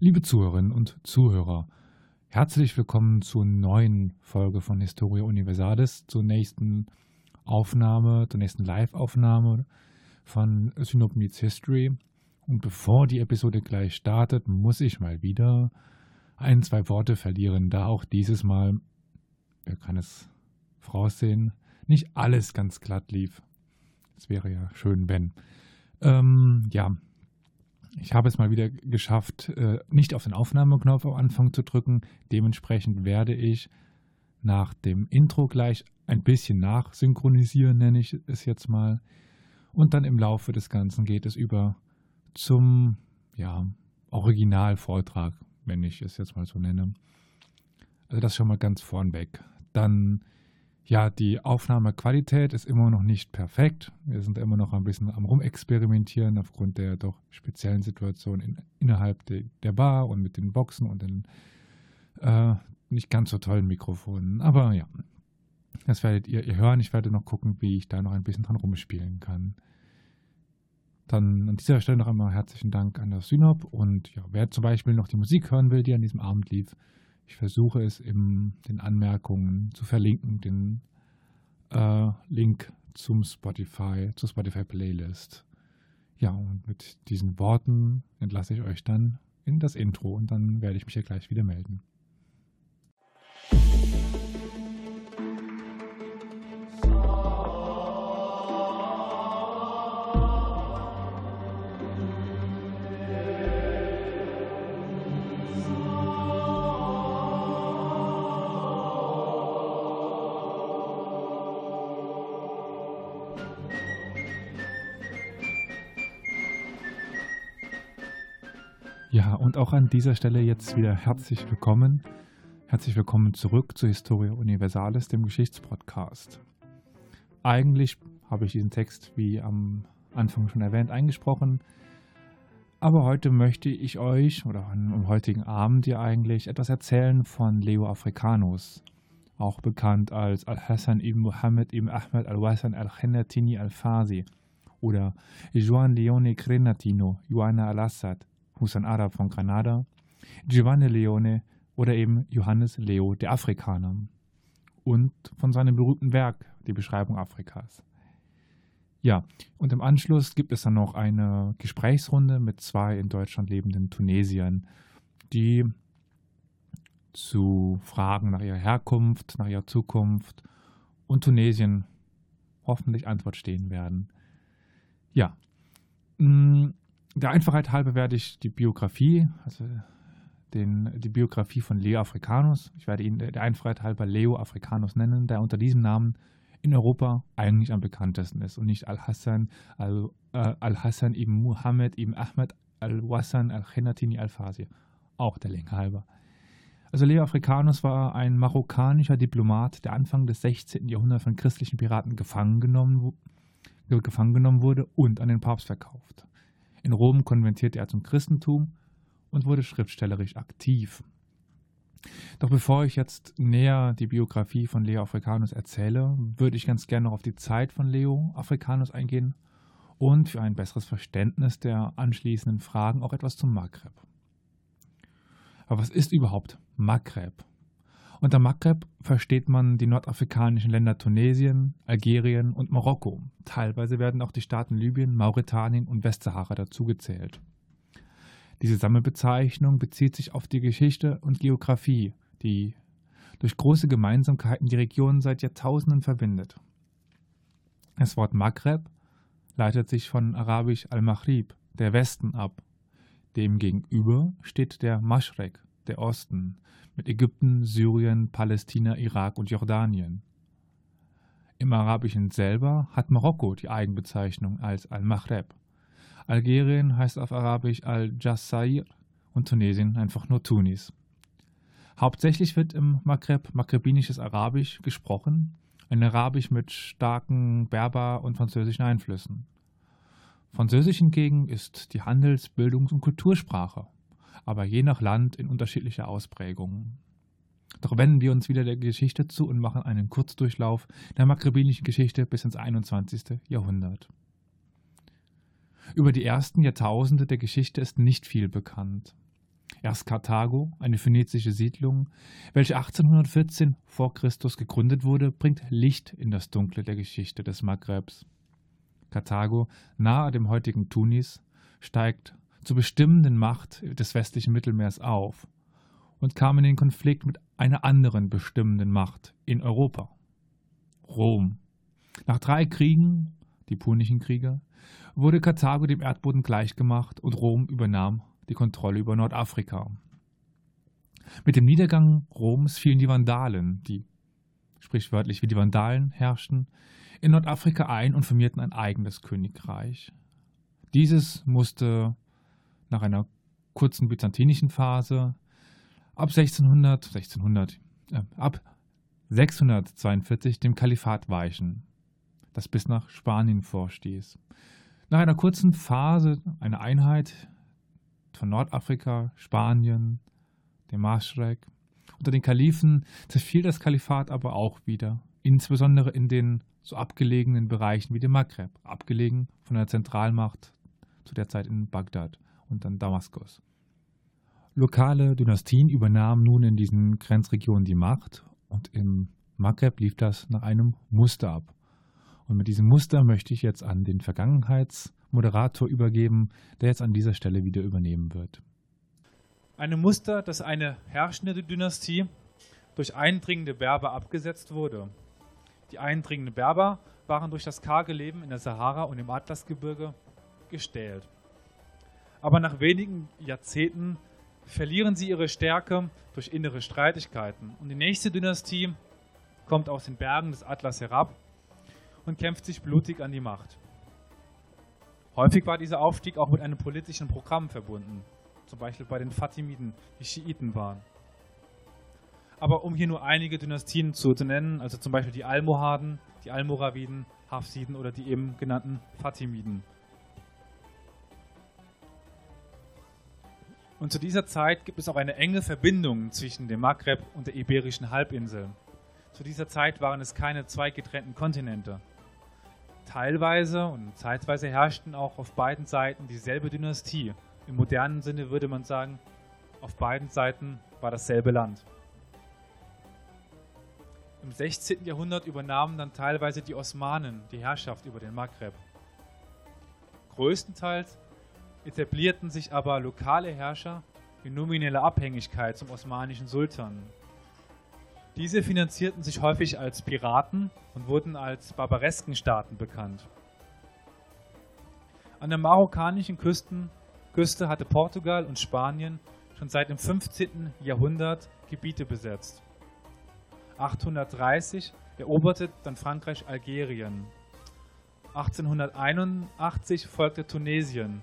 Liebe Zuhörerinnen und Zuhörer, herzlich willkommen zur neuen Folge von Historia Universalis, zur nächsten Aufnahme, zur nächsten Live-Aufnahme von Synop Meets History. Und bevor die Episode gleich startet, muss ich mal wieder ein, zwei Worte verlieren, da auch dieses Mal, wer kann es voraussehen, nicht alles ganz glatt lief. Das wäre ja schön, wenn. Ich habe es mal wieder geschafft, nicht auf den Aufnahmeknopf am Anfang zu drücken. Dementsprechend werde ich nach dem Intro gleich ein bisschen nachsynchronisieren, nenne ich es jetzt mal. Und dann im Laufe des Ganzen geht es über zum Originalvortrag, wenn ich es jetzt mal so nenne. Also das schon mal ganz vornweg. Dann, die Aufnahmequalität ist immer noch nicht perfekt. Wir sind immer noch ein bisschen am Rumexperimentieren aufgrund der doch speziellen Situation innerhalb der Bar und mit den Boxen und den nicht ganz so tollen Mikrofonen. Aber ja, das werdet ihr hören. Ich werde noch gucken, wie ich da noch ein bisschen dran rumspielen kann. Dann an dieser Stelle noch einmal herzlichen Dank an das Synop. Und ja, wer zum Beispiel noch die Musik hören will, die an diesem Abend lief, ich versuche es in den Anmerkungen zu verlinken, den Link zur Spotify-Playlist. Ja, und mit diesen Worten entlasse ich euch dann in das Intro und dann werde ich mich hier gleich wieder melden. Ja, und auch an dieser Stelle jetzt wieder herzlich willkommen. Herzlich willkommen zurück zu Historia Universalis, dem Geschichtspodcast. Eigentlich habe ich diesen Text, wie am Anfang schon erwähnt, eingesprochen. Aber heute möchte ich euch, oder am heutigen Abend hier eigentlich, etwas erzählen von Leo Africanus, auch bekannt als Al-Hassan ibn Muhammad ibn Ahmed al-Wassan al-Khenatini al-Fasi oder Juan Leone Crenatino, Juana al-Assad, Hussein Arab von Granada, Giovanni Leone oder eben Johannes Leo, der Afrikaner. Und von seinem berühmten Werk, die Beschreibung Afrikas. Ja, und im Anschluss gibt es dann noch eine Gesprächsrunde mit zwei in Deutschland lebenden Tunesiern, die zu Fragen nach ihrer Herkunft, nach ihrer Zukunft und Tunesien hoffentlich Antwort stehen werden. Ja, der Einfachheit halber werde ich die Biografie von Leo Africanus, ich werde ihn der Einfachheit halber Leo Africanus nennen, der unter diesem Namen in Europa eigentlich am bekanntesten ist und nicht Al-Hassan ibn Muhammad ibn Ahmed al-Wassan al-Khenatini al-Fasi, auch der Länge halber. Also Leo Africanus war ein marokkanischer Diplomat, der Anfang des 16. Jahrhunderts von christlichen Piraten gefangen genommen wurde und an den Papst verkauft. In Rom konvertierte er zum Christentum und wurde schriftstellerisch aktiv. Doch bevor ich jetzt näher die Biografie von Leo Africanus erzähle, würde ich ganz gerne noch auf die Zeit von Leo Africanus eingehen und für ein besseres Verständnis der anschließenden Fragen auch etwas zum Maghreb. Aber was ist überhaupt Maghreb? Unter Maghreb versteht man die nordafrikanischen Länder Tunesien, Algerien und Marokko. Teilweise werden auch die Staaten Libyen, Mauretanien und Westsahara dazugezählt. Diese Sammelbezeichnung bezieht sich auf die Geschichte und Geografie, die durch große Gemeinsamkeiten die Region seit Jahrtausenden verbindet. Das Wort Maghreb leitet sich von Arabisch Al-Maghrib, der Westen, ab. Demgegenüber steht der Maschrek, der Osten, mit Ägypten, Syrien, Palästina, Irak und Jordanien. Im Arabischen selber hat Marokko die Eigenbezeichnung als Al-Maghreb. Algerien heißt auf Arabisch Al-Jazair und Tunesien einfach nur Tunis. Hauptsächlich wird im Maghreb maghrebinisches Arabisch gesprochen, ein Arabisch mit starken Berber- und französischen Einflüssen. Französisch hingegen ist die Handels-, Bildungs- und Kultursprache, aber je nach Land in unterschiedlicher Ausprägung. Doch wenden wir uns wieder der Geschichte zu und machen einen Kurzdurchlauf der maghrebinischen Geschichte bis ins 21. Jahrhundert. Über die ersten Jahrtausende der Geschichte ist nicht viel bekannt. Erst Karthago, eine phönizische Siedlung, welche 1814 vor Christus gegründet wurde, bringt Licht in das Dunkle der Geschichte des Maghrebs. Karthago, nahe dem heutigen Tunis, steigt zur bestimmenden Macht des westlichen Mittelmeers auf und kam in den Konflikt mit einer anderen bestimmenden Macht in Europa, Rom. Nach 3 Kriegen, die Punischen Kriege, wurde Karthago dem Erdboden gleichgemacht und Rom übernahm die Kontrolle über Nordafrika. Mit dem Niedergang Roms fielen die Vandalen, die sprichwörtlich wie die Vandalen herrschten, in Nordafrika ein und formierten ein eigenes Königreich. Dieses musste nach einer kurzen byzantinischen Phase ab 642 dem Kalifat weichen, das bis nach Spanien vorstieß. Nach einer kurzen Phase eine Einheit von Nordafrika, Spanien, dem Maschrek. Unter den Kalifen zerfiel das Kalifat aber auch wieder, insbesondere in den so abgelegenen Bereichen wie dem Maghreb, abgelegen von der Zentralmacht zu der Zeit in Bagdad und dann Damaskus. Lokale Dynastien übernahmen nun in diesen Grenzregionen die Macht und im Maghreb lief das nach einem Muster ab. Und mit diesem Muster möchte ich jetzt an den Vergangenheitsmoderator übergeben, der jetzt an dieser Stelle wieder übernehmen wird. Ein Muster, dass eine herrschende Dynastie durch eindringende Berber abgesetzt wurde. Die eindringenden Berber waren durch das karge Leben in der Sahara und im Atlasgebirge gestählt. Aber nach wenigen Jahrzehnten verlieren sie ihre Stärke durch innere Streitigkeiten. Und die nächste Dynastie kommt aus den Bergen des Atlas herab und kämpft sich blutig an die Macht. Häufig war dieser Aufstieg auch mit einem politischen Programm verbunden, zum Beispiel bei den Fatimiden, die Schiiten waren. Aber um hier nur einige Dynastien zu nennen, also zum Beispiel die Almohaden, die Almoraviden, Hafsiden oder die eben genannten Fatimiden. Und zu dieser Zeit gibt es auch eine enge Verbindung zwischen dem Maghreb und der iberischen Halbinsel. Zu dieser Zeit waren es keine 2 getrennten Kontinente. Teilweise und zeitweise herrschten auch auf beiden Seiten dieselbe Dynastie. Im modernen Sinne würde man sagen, auf beiden Seiten war dasselbe Land. Im 16. Jahrhundert übernahmen dann teilweise die Osmanen die Herrschaft über den Maghreb. Größtenteils etablierten sich aber lokale Herrscher in nomineller Abhängigkeit zum osmanischen Sultan. Diese finanzierten sich häufig als Piraten und wurden als barbaresken Staaten bekannt. An der marokkanischen Küste hatte Portugal und Spanien schon seit dem 15. Jahrhundert Gebiete besetzt. 1830 eroberte dann Frankreich Algerien. 1881 folgte Tunesien.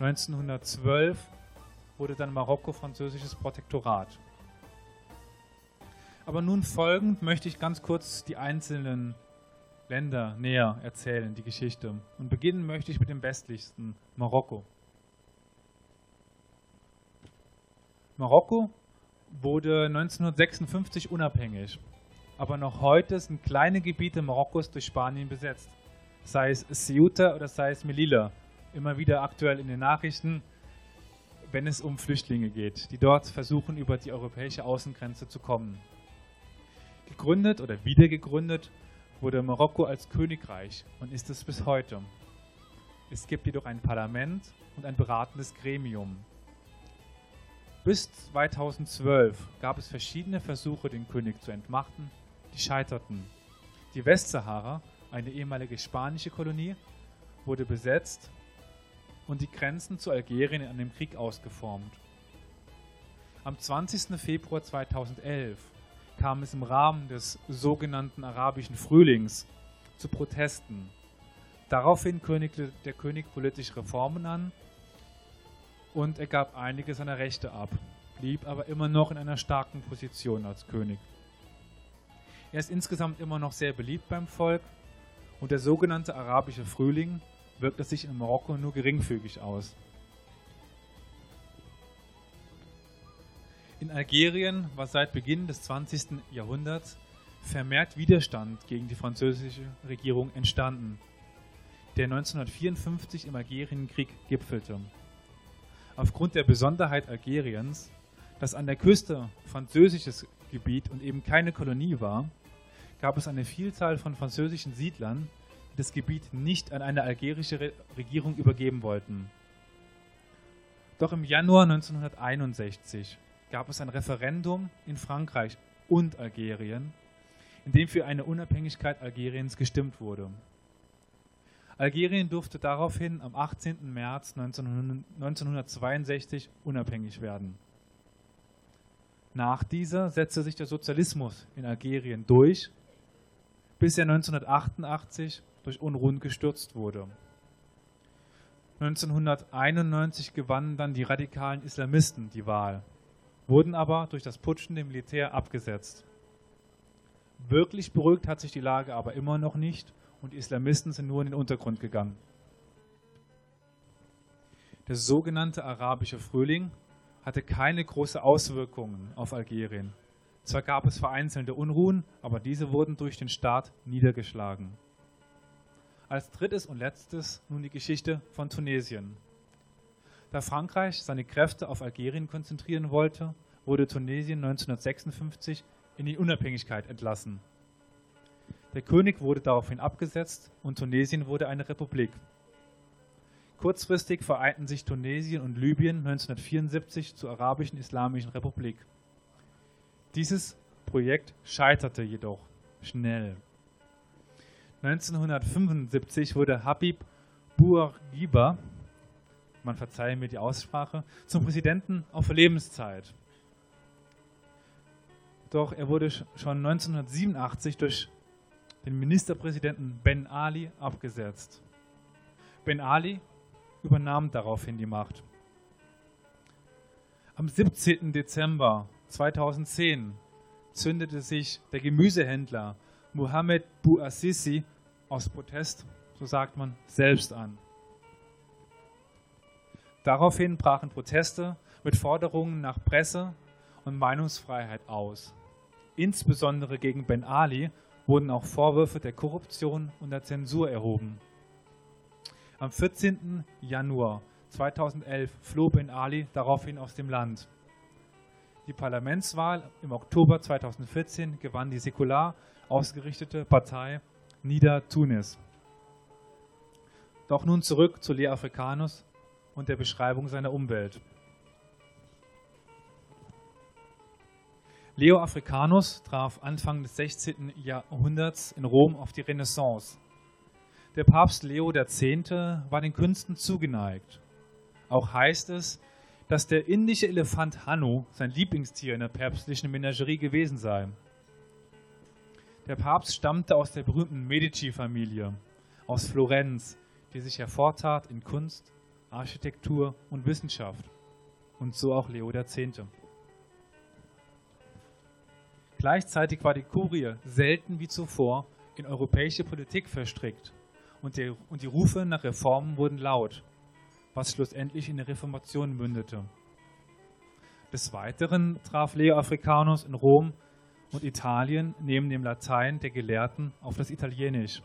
1912 wurde dann Marokko französisches Protektorat. Aber nun folgend möchte ich ganz kurz die einzelnen Länder näher erzählen, die Geschichte. Und beginnen möchte ich mit dem westlichsten, Marokko. Marokko wurde 1956 unabhängig, aber noch heute sind kleine Gebiete Marokkos durch Spanien besetzt, sei es Ceuta oder sei es Melilla, immer wieder aktuell in den Nachrichten, wenn es um Flüchtlinge geht, die dort versuchen, über die europäische Außengrenze zu kommen. Gegründet oder wiedergegründet wurde Marokko als Königreich und ist es bis heute. Es gibt jedoch ein Parlament und ein beratendes Gremium. Bis 2012 gab es verschiedene Versuche, den König zu entmachten, die scheiterten. Die Westsahara, eine ehemalige spanische Kolonie, wurde besetzt und die Grenzen zu Algerien in einem Krieg ausgeformt. Am 20. Februar 2011 kam es im Rahmen des sogenannten Arabischen Frühlings zu Protesten. Daraufhin kündigte der König politische Reformen an und er gab einige seiner Rechte ab, blieb aber immer noch in einer starken Position als König. Er ist insgesamt immer noch sehr beliebt beim Volk und der sogenannte Arabische Frühling wirkte sich in Marokko nur geringfügig aus. In Algerien war seit Beginn des 20. Jahrhunderts vermehrt Widerstand gegen die französische Regierung entstanden, der 1954 im Algerienkrieg gipfelte. aufgrund der Besonderheit Algeriens, das an der Küste französisches Gebiet und eben keine Kolonie war, gab es eine Vielzahl von französischen Siedlern, die das Gebiet nicht an eine algerische Regierung übergeben wollten. Doch im Januar 1961 gab es ein Referendum in Frankreich und Algerien, in dem für eine Unabhängigkeit Algeriens gestimmt wurde. Algerien durfte daraufhin am 18. März 1962 unabhängig werden. Nach dieser setzte sich der Sozialismus in Algerien durch, bis er 1988 durch Unruhen gestürzt wurde. 1991 gewannen dann die radikalen Islamisten die Wahl, wurden aber durch das putschende Militär abgesetzt. Wirklich beruhigt hat sich die Lage aber immer noch nicht und die Islamisten sind nur in den Untergrund gegangen. Der sogenannte Arabische Frühling hatte keine großen Auswirkungen auf Algerien. Zwar gab es vereinzelte Unruhen, aber diese wurden durch den Staat niedergeschlagen. Als drittes und letztes nun die Geschichte von Tunesien. Da Frankreich seine Kräfte auf Algerien konzentrieren wollte, wurde Tunesien 1956 in die Unabhängigkeit entlassen. Der König wurde daraufhin abgesetzt und Tunesien wurde eine Republik. Kurzfristig vereinten sich Tunesien und Libyen 1974 zur Arabischen Islamischen Republik. Dieses Projekt scheiterte jedoch schnell. 1975 wurde Habib Bourguiba, man verzeihe mir die Aussprache, zum Präsidenten auf Lebenszeit. Doch er wurde schon 1987 durch den Ministerpräsidenten Ben Ali abgesetzt. Ben Ali übernahm daraufhin die Macht. Am 17. Dezember 2010 zündete sich der Gemüsehändler Mohammed Bouazizi aus Protest, so sagt man, selbst an. Daraufhin brachen Proteste mit Forderungen nach Presse und Meinungsfreiheit aus. Insbesondere gegen Ben Ali wurden auch Vorwürfe der Korruption und der Zensur erhoben. Am 14. Januar 2011 floh Ben Ali daraufhin aus dem Land. Die Parlamentswahl im Oktober 2014 gewann die säkular ausgerichtete Partei Nida Tunis. Doch nun zurück zu Leo Africanus und der Beschreibung seiner Umwelt. Leo Africanus traf Anfang des 16. Jahrhunderts in Rom auf die Renaissance. Der Papst Leo X. war den Künsten zugeneigt. Auch heißt es, dass der indische Elefant Hanu sein Lieblingstier in der päpstlichen Menagerie gewesen sei. Der Papst stammte aus der berühmten Medici-Familie, aus Florenz, die sich hervortat in Kunst, Architektur und Wissenschaft. Und so auch Leo X. Gleichzeitig war die Kurie selten wie zuvor in europäische Politik verstrickt. Und die Rufe nach Reformen wurden laut, was schlussendlich in der Reformation mündete. Des Weiteren traf Leo Africanus in Rom und Italien neben dem Latein der Gelehrten auf das Italienisch.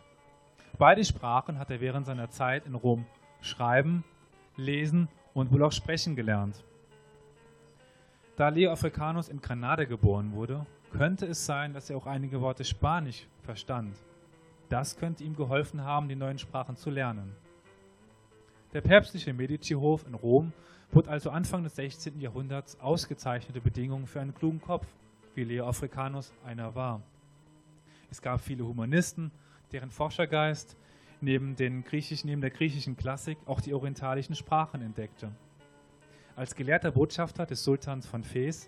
Beide Sprachen hat er während seiner Zeit in Rom schreiben, lesen und wohl auch sprechen gelernt. Da Leo Africanus in Granada geboren wurde, könnte es sein, dass er auch einige Worte Spanisch verstand. Das könnte ihm geholfen haben, die neuen Sprachen zu lernen. Der päpstliche Medici-Hof in Rom bot also Anfang des 16. Jahrhunderts ausgezeichnete Bedingungen für einen klugen Kopf, wie Leo Africanus einer war. Es gab viele Humanisten, deren Forschergeist neben der griechischen Klassik auch die orientalischen Sprachen entdeckte. Als gelehrter Botschafter des Sultans von Fes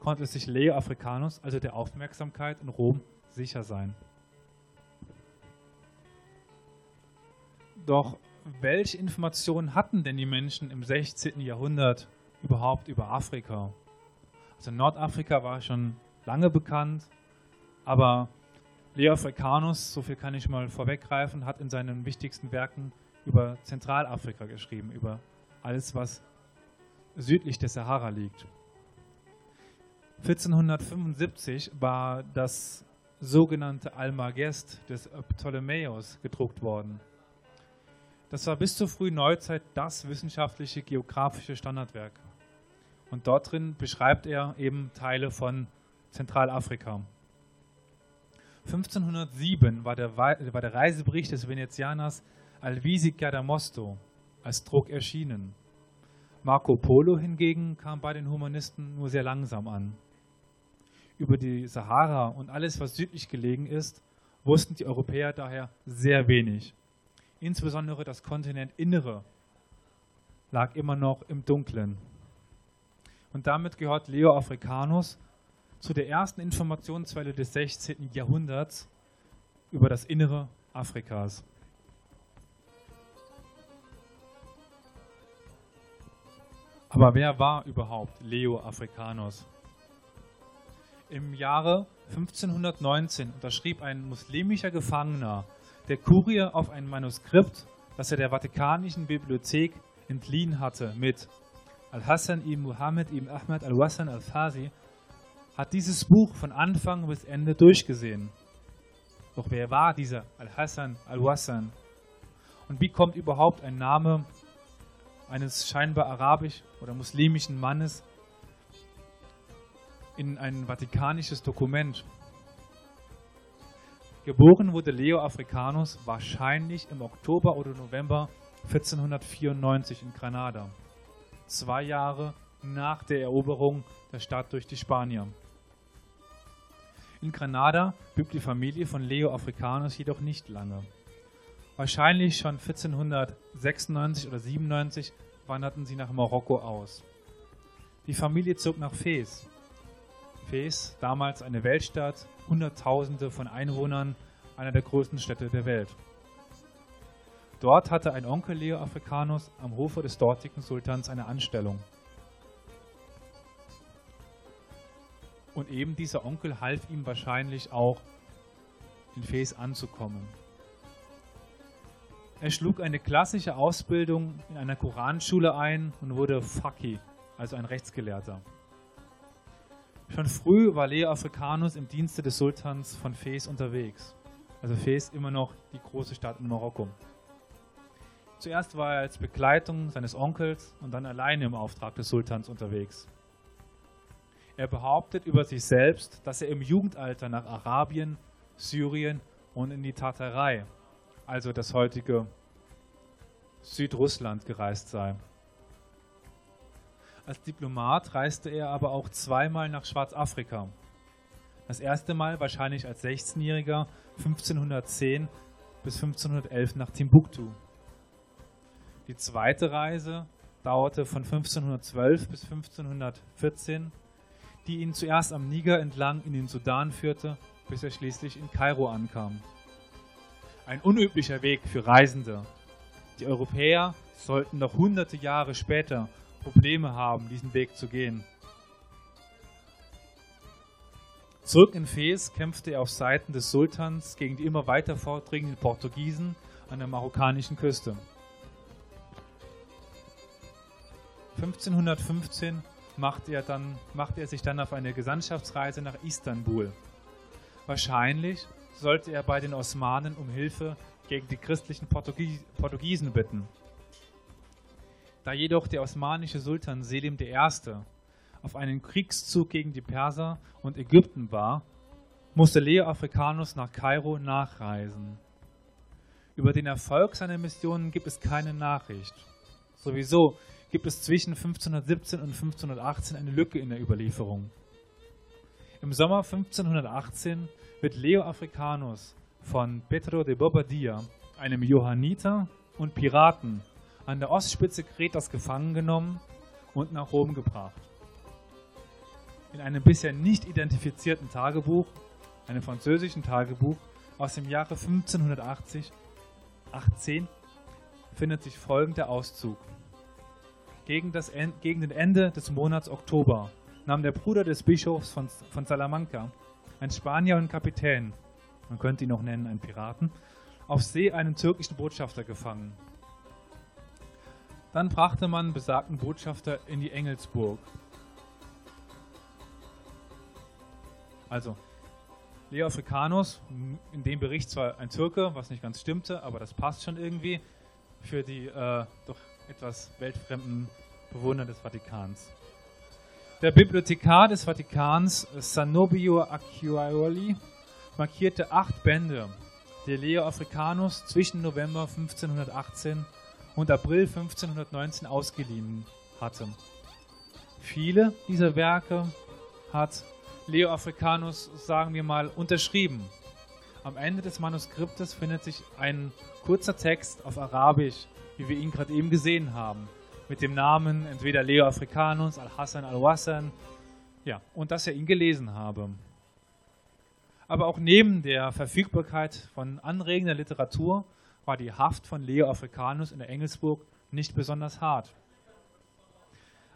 konnte sich Leo Africanus also der Aufmerksamkeit in Rom sicher sein. Doch welche Informationen hatten denn die Menschen im 16. Jahrhundert überhaupt über Afrika? Also Nordafrika war schon lange bekannt, aber Leo Africanus, so viel kann ich mal vorweggreifen, hat in seinen wichtigsten Werken über Zentralafrika geschrieben, über alles, was südlich der Sahara liegt. 1475 war das sogenannte Almagest des Ptolemaeus gedruckt worden. Das war bis zur frühen Neuzeit das wissenschaftliche geografische Standardwerk. Und dort drin beschreibt er eben Teile von Zentralafrika. 1507 war der Reisebericht des Venezianers Alvise Cadamosto als Druck erschienen. Marco Polo hingegen kam bei den Humanisten nur sehr langsam an. Über die Sahara und alles, was südlich gelegen ist, wussten die Europäer daher sehr wenig. Insbesondere das Kontinentinnere lag immer noch im Dunkeln. Und damit gehört Leo Africanus zu der ersten Informationsquelle des 16. Jahrhunderts über das Innere Afrikas. Aber wer war überhaupt Leo Africanus? Im Jahre 1519 unterschrieb ein muslimischer Gefangener der Kurie auf ein Manuskript, das er der Vatikanischen Bibliothek entliehen hatte, mit Al-Hassan ibn Muhammad ibn Ahmed al-Wassan al-Fasi hat dieses Buch von Anfang bis Ende durchgesehen. Doch wer war dieser Al-Hassan al-Wassan? Und wie kommt überhaupt ein Name eines scheinbar arabisch oder muslimischen Mannes in ein vatikanisches Dokument? Geboren wurde Leo Africanus wahrscheinlich im Oktober oder November 1494 in Granada, 2 Jahre nach der Eroberung der Stadt durch die Spanier. In Granada blieb die Familie von Leo Africanus jedoch nicht lange. Wahrscheinlich schon 1496 oder 97 wanderten sie nach Marokko aus. Die Familie zog nach Fez. Fez, damals eine Weltstadt, Hunderttausende von Einwohnern, einer der größten Städte der Welt. Dort hatte ein Onkel Leo Africanus am Hofe des dortigen Sultans eine Anstellung. Und eben dieser Onkel half ihm wahrscheinlich auch, in Fez anzukommen. Er schlug eine klassische Ausbildung in einer Koranschule ein und wurde Faqih, also ein Rechtsgelehrter. Schon früh war Leo Africanus im Dienste des Sultans von Fez unterwegs. Also Fez immer noch die große Stadt in Marokko. Zuerst war er als Begleitung seines Onkels und dann alleine im Auftrag des Sultans unterwegs. Er behauptet über sich selbst, dass er im Jugendalter nach Arabien, Syrien und in die Tatarei, also das heutige Südrussland, gereist sei. Als Diplomat reiste er aber auch 2-mal nach Schwarzafrika. Das erste Mal wahrscheinlich als 16-Jähriger 1510 bis 1511 nach Timbuktu. Die zweite Reise dauerte von 1512 bis 1514, die ihn zuerst am Niger entlang in den Sudan führte, bis er schließlich in Kairo ankam. Ein unüblicher Weg für Reisende. Die Europäer sollten noch hunderte Jahre später Probleme haben, diesen Weg zu gehen. Zurück in Fez kämpfte er auf Seiten des Sultans gegen die immer weiter vordringenden Portugiesen an der marokkanischen Küste. 1515 machte er sich dann auf eine Gesandtschaftsreise nach Istanbul. Wahrscheinlich sollte er bei den Osmanen um Hilfe gegen die christlichen Portugiesen bitten. Da jedoch der osmanische Sultan Selim I. auf einen Kriegszug gegen die Perser und Ägypten war, musste Leo Africanus nach Kairo nachreisen. Über den Erfolg seiner Missionen gibt es keine Nachricht. Sowieso gibt es zwischen 1517 und 1518 eine Lücke in der Überlieferung. Im Sommer 1518 wird Leo Africanus von Pietro de Bovadilla, einem Johanniter und Piraten, an der Ostspitze Kretas gefangen genommen und nach Rom gebracht. In einem bisher nicht identifizierten Tagebuch, einem französischen Tagebuch aus dem Jahre 1518, findet sich folgender Auszug. Gegen den Ende des Monats Oktober nahm der Bruder des Bischofs von Salamanca, ein Spanier und Kapitän, man könnte ihn auch nennen einen Piraten, auf See einen türkischen Botschafter gefangen. Dann brachte man besagten Botschafter in die Engelsburg. Also, Leo Africanus, in dem Bericht zwar ein Türke, was nicht ganz stimmte, aber das passt schon irgendwie, für die doch etwas weltfremden Bewohner des Vatikans. Der Bibliothekar des Vatikans, Zanobi Acciaiuoli, markierte 8 Bände, De Leo Africanus, zwischen November 1518 und April 1519 ausgeliehen hatte. Viele dieser Werke hat Leo Africanus, sagen wir mal, unterschrieben. Am Ende des Manuskriptes findet sich ein kurzer Text auf Arabisch, wie wir ihn gerade eben gesehen haben, mit dem Namen entweder Leo Africanus, Al-Hassan al-Wassan, ja, und dass er ihn gelesen habe. Aber auch neben der Verfügbarkeit von anregender Literatur war die Haft von Leo Africanus in der Engelsburg nicht besonders hart.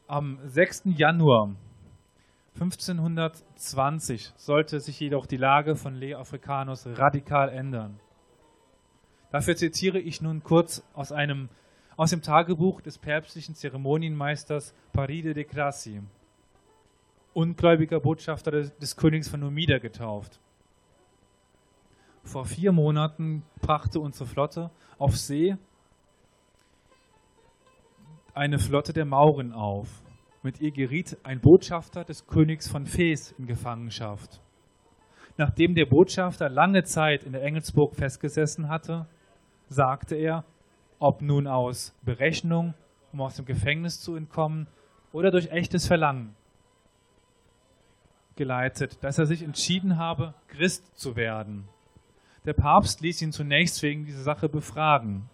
Am 6. Januar 1520 sollte sich jedoch die Lage von Leo Africanus radikal ändern. Dafür zitiere ich nun kurz aus dem Tagebuch des päpstlichen Zeremonienmeisters Paride de Grassi, ungläubiger Botschafter des Königs von Numida getauft. Vor 4 Monaten brachte unsere Flotte auf See eine Flotte der Mauren auf. Mit ihr geriet ein Botschafter des Königs von Fes in Gefangenschaft. Nachdem der Botschafter lange Zeit in der Engelsburg festgesessen hatte, sagte er, ob nun aus Berechnung, um aus dem Gefängnis zu entkommen, oder durch echtes Verlangen, geleitet, dass er sich entschieden habe, Christ zu werden. Der Papst ließ ihn zunächst wegen dieser Sache befragen,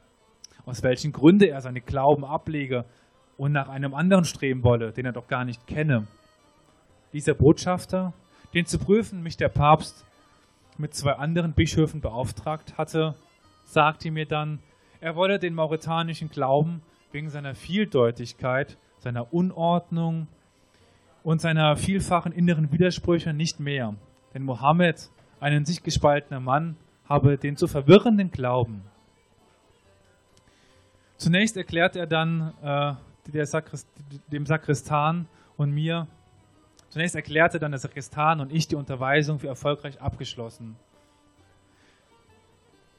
aus welchen Gründen er seine Glauben ablege und nach einem anderen streben wolle, den er doch gar nicht kenne. Dieser Botschafter, den zu prüfen mich der Papst mit 2 anderen Bischöfen beauftragt hatte, sagte mir dann, er wolle den mauretanischen Glauben wegen seiner Vieldeutigkeit, seiner Unordnung und seiner vielfachen inneren Widersprüche nicht mehr. Denn Mohammed, ein in sich gespaltener Mann, habe den zu verwirrenden Glauben. Zunächst erklärte er dann der Sakristan und ich die Unterweisung für erfolgreich abgeschlossen.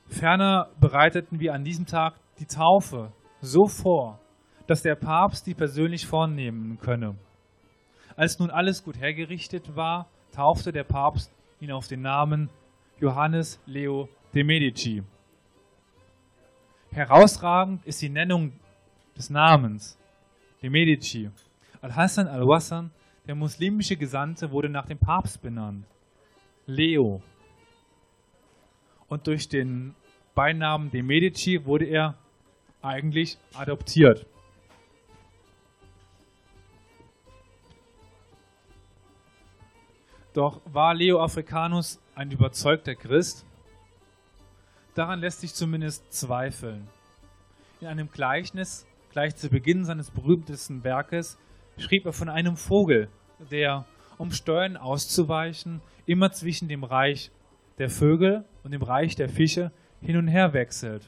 Ferner bereiteten wir an diesem Tag die Taufe so vor, dass der Papst die persönlich vornehmen könne. Als nun alles gut hergerichtet war, taufte der Papst ihn auf den Namen Johannes Leo de Medici. Herausragend ist die Nennung des Namens de Medici. Al-Hassan al-Wassan, der muslimische Gesandte, wurde nach dem Papst benannt, Leo. Und durch den Beinamen de Medici wurde er eigentlich adoptiert. Doch war Leo Africanus ein überzeugter Christ? Daran lässt sich zumindest zweifeln. In einem Gleichnis, gleich zu Beginn seines berühmtesten Werkes, schrieb er von einem Vogel, der, um Steuern auszuweichen, immer zwischen dem Reich der Vögel und dem Reich der Fische hin und her wechselt.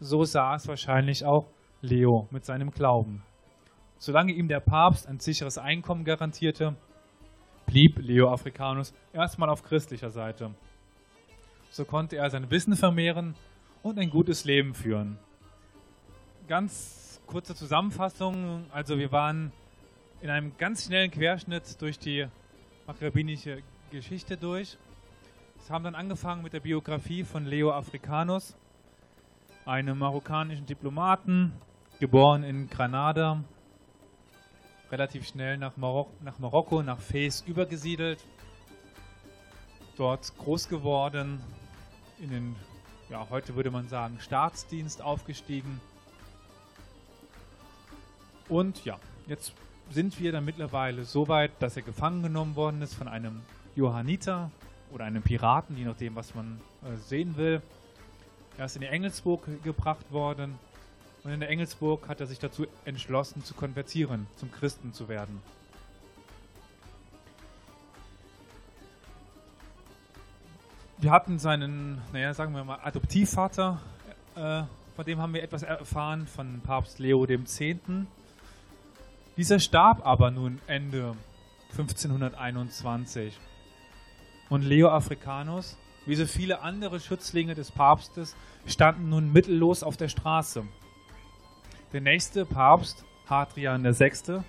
So sah es wahrscheinlich auch Leo mit seinem Glauben. Solange ihm der Papst ein sicheres Einkommen garantierte, blieb Leo Africanus erstmal auf christlicher Seite. So konnte er sein Wissen vermehren und ein gutes Leben führen. Ganz kurze Zusammenfassung, also wir waren in einem ganz schnellen Querschnitt durch die maghrebinische Geschichte durch. Wir haben dann angefangen mit der Biografie von Leo Africanus, einem marokkanischen Diplomaten, geboren in Granada, relativ schnell nach Marokko, nach Fes übergesiedelt, dort groß geworden, in den, ja, heute würde man sagen, Staatsdienst aufgestiegen. Und ja, jetzt sind wir dann mittlerweile so weit, dass er gefangen genommen worden ist von einem Johanniter oder einem Piraten, je nachdem, was man sehen will. Er ist in die Engelsburg gebracht worden. Und in der Engelsburg hat er sich dazu entschlossen, zu konvertieren, zum Christen zu werden. Wir hatten seinen, Adoptivvater, von dem haben wir etwas erfahren, von Papst Leo X. Dieser starb aber nun Ende 1521. Und Leo Africanus, wie so viele andere Schützlinge des Papstes, standen nun mittellos auf der Straße. Der nächste Papst, Hadrian VI.,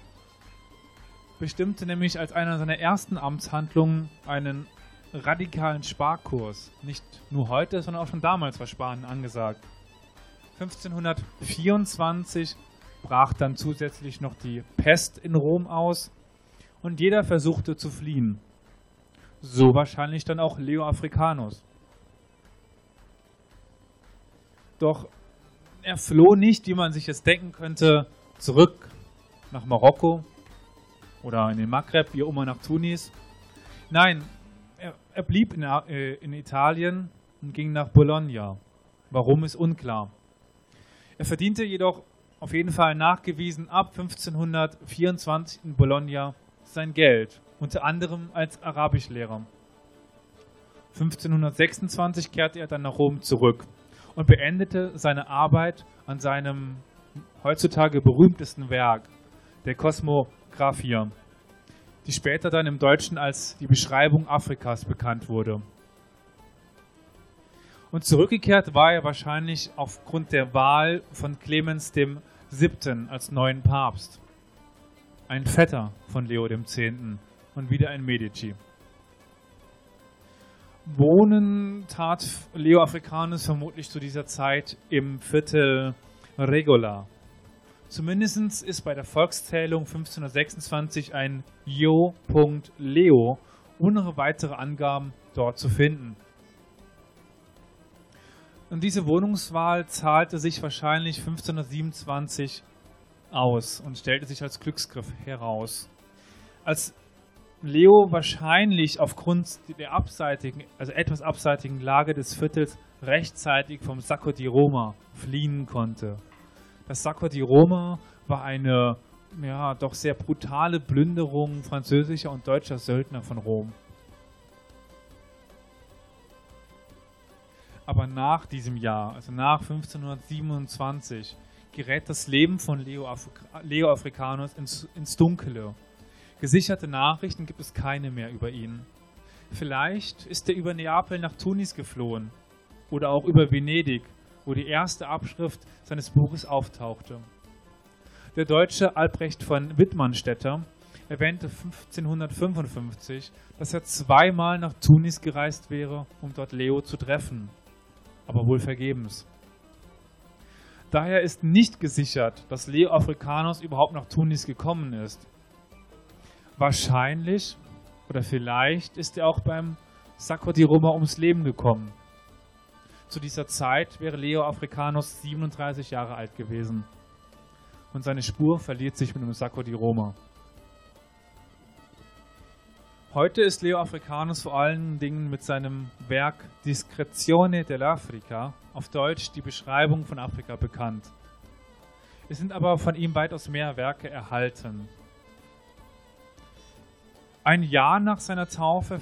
bestimmte nämlich als einer seiner ersten Amtshandlungen einen radikalen Sparkurs. Nicht nur heute, sondern auch schon damals war Sparen angesagt. 1524 brach dann zusätzlich noch die Pest in Rom aus und jeder versuchte zu fliehen. So wahrscheinlich dann auch Leo Africanus. Doch er floh nicht, wie man sich jetzt denken könnte, zurück nach Marokko oder in den Maghreb, hier immer nach Tunis. Nein, er blieb in Italien und ging nach Bologna. Warum, ist unklar. Er verdiente jedoch auf jeden Fall nachgewiesen ab 1524 in Bologna sein Geld, unter anderem als Arabischlehrer. 1526 kehrte er dann nach Rom zurück und beendete seine Arbeit an seinem heutzutage berühmtesten Werk, der Kosmographie, die später dann im Deutschen als die Beschreibung Afrikas bekannt wurde. Und zurückgekehrt war er wahrscheinlich aufgrund der Wahl von Clemens VII. Als neuen Papst. Ein Vetter von Leo X. und wieder ein Medici. Wohnen tat Leo Africanus vermutlich zu dieser Zeit im Viertel Regola. Zumindest ist bei der Volkszählung 1526 ein Jo.Leo ohne weitere Angaben dort zu finden. Und diese Wohnungswahl zahlte sich wahrscheinlich 1527 aus und stellte sich als Glücksgriff heraus. Als Leo wahrscheinlich aufgrund der etwas abseitigen Lage des Viertels rechtzeitig vom Sacco di Roma fliehen konnte. Das Sacco di Roma war eine doch sehr brutale Plünderung französischer und deutscher Söldner von Rom. Aber nach diesem Jahr, also nach 1527, gerät das Leben von Leo Africanus ins Dunkle. Gesicherte Nachrichten gibt es keine mehr über ihn. Vielleicht ist er über Neapel nach Tunis geflohen oder auch über Venedig, wo die erste Abschrift seines Buches auftauchte. Der Deutsche Albrecht von Wittmannstätter erwähnte 1555, dass er zweimal nach Tunis gereist wäre, um dort Leo zu treffen. Aber wohl vergebens. Daher ist nicht gesichert, dass Leo Africanus überhaupt nach Tunis gekommen ist. Wahrscheinlich oder vielleicht ist er auch beim Sacco di Roma ums Leben gekommen. Zu dieser Zeit wäre Leo Africanus 37 Jahre alt gewesen. Und seine Spur verliert sich mit dem Sacco di Roma. Heute ist Leo Africanus vor allen Dingen mit seinem Werk Discrezione dell'Africa, auf Deutsch die Beschreibung von Afrika, bekannt. Es sind aber von ihm weitaus mehr Werke erhalten. Ein Jahr nach seiner Taufe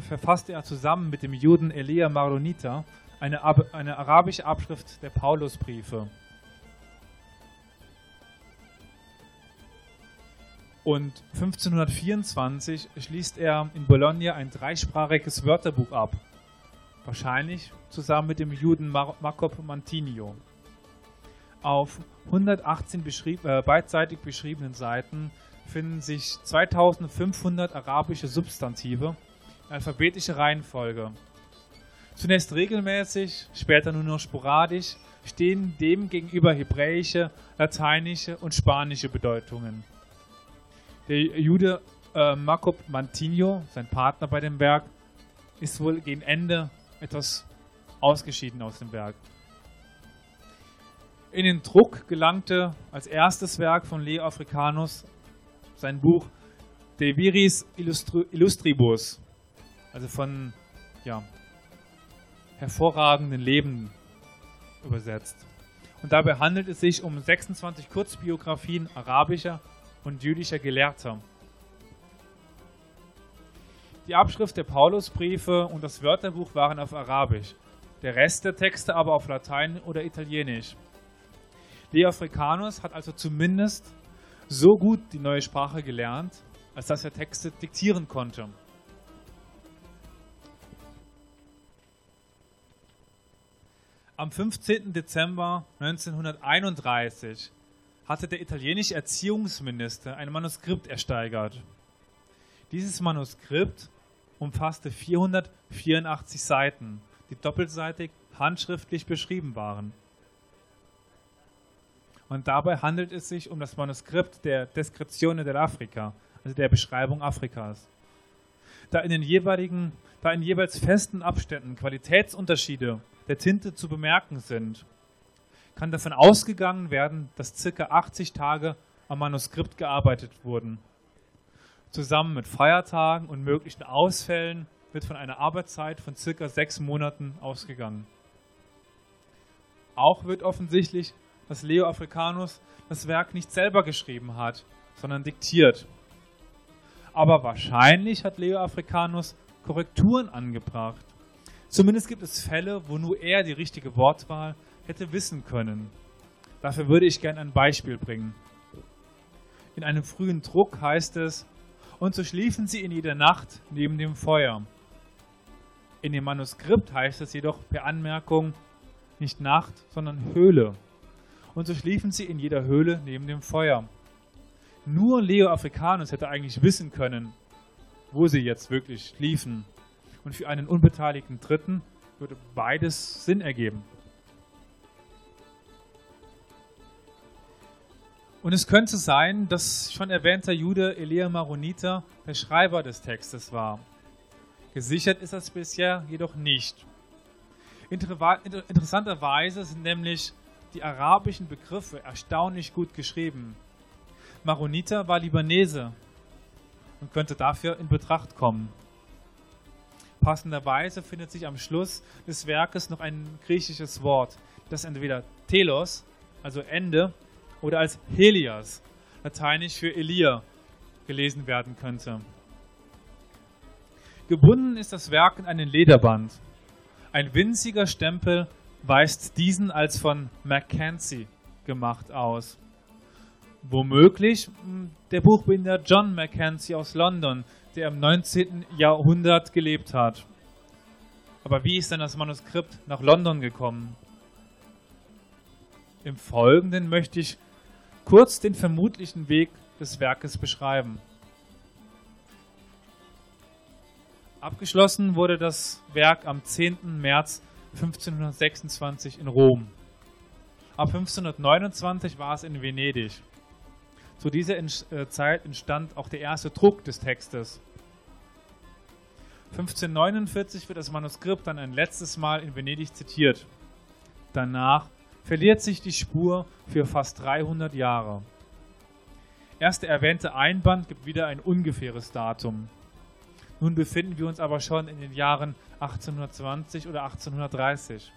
verfasste er zusammen mit dem Juden Elia Maronita eine arabische Abschrift der Paulusbriefe. Und 1524 schließt er in Bologna ein dreisprachiges Wörterbuch ab, wahrscheinlich zusammen mit dem Juden Jakob Mantino. Auf 118 beidseitig beschriebenen Seiten finden sich 2500 arabische Substantive in alphabetischer Reihenfolge. Zunächst regelmäßig, später nur noch sporadisch, stehen dem gegenüber hebräische, lateinische und spanische Bedeutungen. Der Jude Jakob Mantino, sein Partner bei dem Werk, ist wohl gegen Ende etwas ausgeschieden aus dem Werk. In den Druck gelangte als erstes Werk von Leo Africanus sein Buch De Viris Illustribus, also von hervorragenden Leben übersetzt. Und dabei handelt es sich um 26 Kurzbiografien arabischer und jüdischer Gelehrter. Die Abschrift der Paulusbriefe und das Wörterbuch waren auf Arabisch, der Rest der Texte aber auf Latein oder Italienisch. Leo Africanus hat also zumindest so gut die neue Sprache gelernt, als dass er Texte diktieren konnte. Am 15. Dezember 1931 hatte der italienische Erziehungsminister ein Manuskript ersteigert. Dieses Manuskript umfasste 484 Seiten, die doppelseitig handschriftlich beschrieben waren. Und dabei handelt es sich um das Manuskript der Descrizione dell'Africa, also der Beschreibung Afrikas. Da in jeweils festen Abständen Qualitätsunterschiede der Tinte zu bemerken sind, kann davon ausgegangen werden, dass ca. 80 Tage am Manuskript gearbeitet wurden. Zusammen mit Feiertagen und möglichen Ausfällen wird von einer Arbeitszeit von ca. 6 Monaten ausgegangen. Auch wird offensichtlich, dass Leo Africanus das Werk nicht selber geschrieben hat, sondern diktiert. Aber wahrscheinlich hat Leo Africanus Korrekturen angebracht. Zumindest gibt es Fälle, wo nur er die richtige Wortwahl hätte wissen können. Dafür würde ich gerne ein Beispiel bringen. In einem frühen Druck heißt es: Und so schliefen sie in jeder Nacht neben dem Feuer. In dem Manuskript heißt es jedoch per Anmerkung nicht Nacht, sondern Höhle. Und so schliefen sie in jeder Höhle neben dem Feuer. Nur Leo Africanus hätte eigentlich wissen können, wo sie jetzt wirklich schliefen. Und für einen unbeteiligten Dritten würde beides Sinn ergeben. Und es könnte sein, dass schon erwähnter Jude Elia Maronita der Schreiber des Textes war. Gesichert ist das bisher jedoch nicht. Interessanterweise sind nämlich die arabischen Begriffe erstaunlich gut geschrieben. Maronita war Libanese und könnte dafür in Betracht kommen. Passenderweise findet sich am Schluss des Werkes noch ein griechisches Wort, das entweder telos, also Ende, oder als Helias, lateinisch für Elia, gelesen werden könnte. Gebunden ist das Werk in einen Lederband. Ein winziger Stempel weist diesen als von Mackenzie gemacht aus. Womöglich der Buchbinder John Mackenzie aus London, der im 19. Jahrhundert gelebt hat. Aber wie ist denn das Manuskript nach London gekommen? Im Folgenden möchte ich kurz den vermutlichen Weg des Werkes beschreiben. Abgeschlossen wurde das Werk am 10. März 1526 in Rom. Ab 1529 war es in Venedig. Zu dieser Zeit entstand auch der erste Druck des Textes. 1549 wird das Manuskript dann ein letztes Mal in Venedig zitiert. Danach verliert sich die Spur für fast 300 Jahre. Erst der erwähnte Einband gibt wieder ein ungefähres Datum. Nun befinden wir uns aber schon in den Jahren 1820 oder 1830.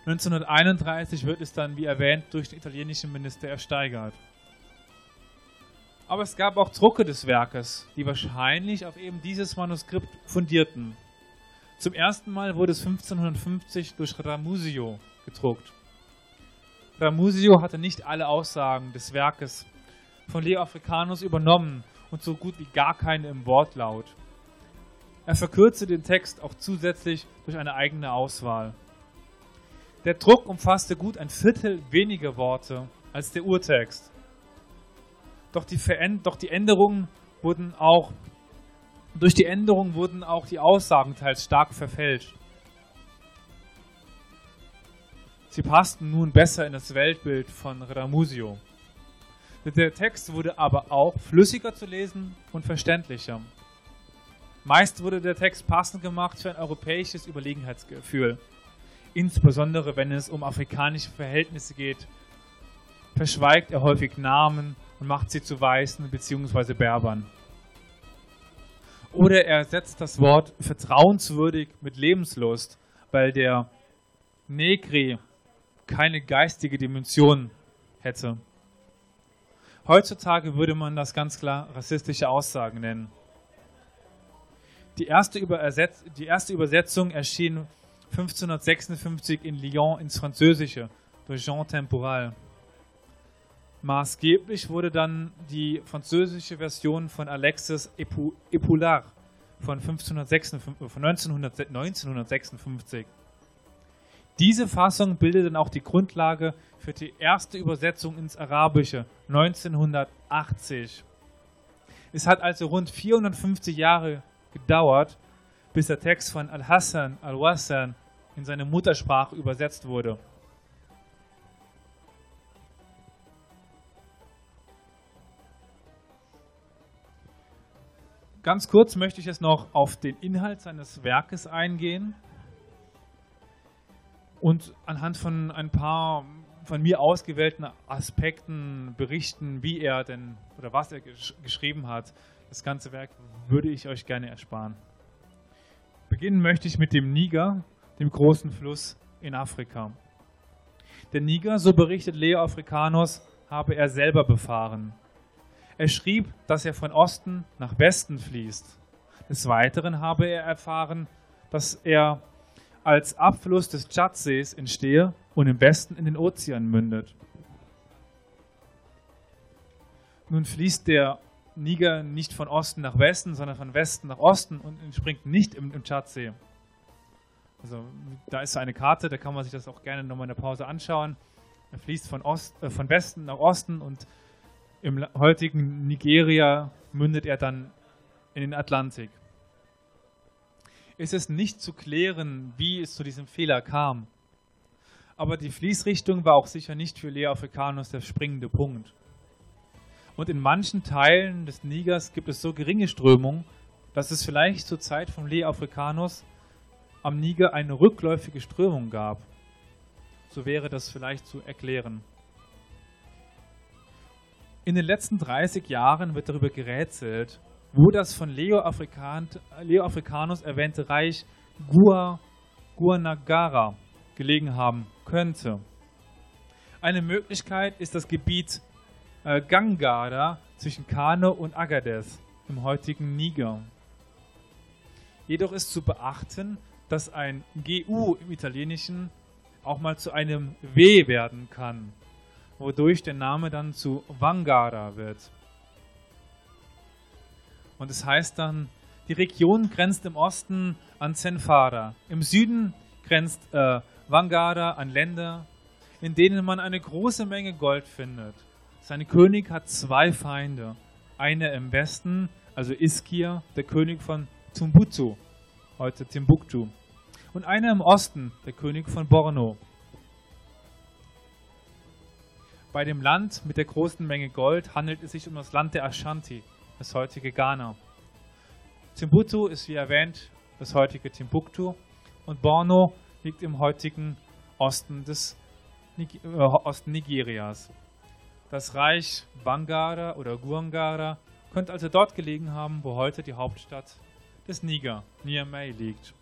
1931 wird es dann, wie erwähnt, durch den italienischen Minister ersteigert. Aber es gab auch Drucke des Werkes, die wahrscheinlich auf eben dieses Manuskript fundierten. Zum ersten Mal wurde es 1550 durch Ramusio gedruckt. Ramusio hatte nicht alle Aussagen des Werkes von Leo Africanus übernommen und so gut wie gar keine im Wortlaut. Er verkürzte den Text auch zusätzlich durch eine eigene Auswahl. Der Druck umfasste gut 1/4 weniger Worte als der Urtext. Durch die Änderungen wurden auch die Aussagen teils stark verfälscht. Sie passten nun besser in das Weltbild von Ramusio. Der Text wurde aber auch flüssiger zu lesen und verständlicher. Meist wurde der Text passend gemacht für ein europäisches Überlegenheitsgefühl, insbesondere wenn es um afrikanische Verhältnisse geht. Verschweigt er häufig Namen und macht sie zu Weißen bzw. Berbern. Oder er ersetzt das Wort vertrauenswürdig mit Lebenslust, weil der Negri keine geistige Dimension hätte. Heutzutage würde man das ganz klar rassistische Aussagen nennen. Die erste Übersetzung erschien 1556 in Lyon ins Französische durch Jean Temporal. Maßgeblich wurde dann die französische Version von Alexis Epoulard von 1956. Diese Fassung bildete dann auch die Grundlage für die erste Übersetzung ins Arabische 1980. Es hat also rund 450 Jahre gedauert, bis der Text von Al-Hassan al-Wassan in seine Muttersprache übersetzt wurde. Ganz kurz möchte ich jetzt noch auf den Inhalt seines Werkes eingehen und anhand von ein paar von mir ausgewählten Aspekten berichten, wie er denn oder was er geschrieben hat. Das ganze Werk würde ich euch gerne ersparen. Beginnen möchte ich mit dem Niger, dem großen Fluss in Afrika. Der Niger, so berichtet Leo Africanus, habe er selber befahren. Er schrieb, dass er von Osten nach Westen fließt. Des Weiteren habe er erfahren, dass er als Abfluss des Tschadsees entstehe und im Westen in den Ozean mündet. Nun fließt der Niger nicht von Osten nach Westen, sondern von Westen nach Osten und entspringt nicht im Tschadsee. Also da ist eine Karte, da kann man sich das auch gerne nochmal in der Pause anschauen. Er fließt von Westen nach Osten und im heutigen Nigeria mündet er dann in den Atlantik. Es ist nicht zu klären, wie es zu diesem Fehler kam. Aber die Fließrichtung war auch sicher nicht für Leo Africanus der springende Punkt. Und in manchen Teilen des Nigers gibt es so geringe Strömungen, dass es vielleicht zur Zeit von Leo Africanus am Niger eine rückläufige Strömung gab. So wäre das vielleicht zu erklären. In den letzten 30 Jahren wird darüber gerätselt, wo das von Leo Africanus erwähnte Reich Guanagara gelegen haben könnte. Eine Möglichkeit ist das Gebiet Gangara zwischen Kano und Agadez im heutigen Niger. Jedoch ist zu beachten, dass ein GU im Italienischen auch mal zu einem W werden kann, wodurch der Name dann zu Wangara wird. Und es heißt dann, die Region grenzt im Osten an Zenfara, im Süden grenzt Wangara an Länder, in denen man eine große Menge Gold findet. Sein König hat zwei Feinde. Einer im Westen, also Ischir, der König von Timbuktu, heute Timbuktu. Und einer im Osten, der König von Borno. Bei dem Land mit der großen Menge Gold handelt es sich um das Land der Ashanti, das heutige Ghana. Timbuktu ist, wie erwähnt, das heutige Timbuktu. Und Borno liegt im heutigen Osten des Osten Nigerias. Das Reich Wangara oder Guangara könnte also dort gelegen haben, wo heute die Hauptstadt des Niger, Niamey, liegt.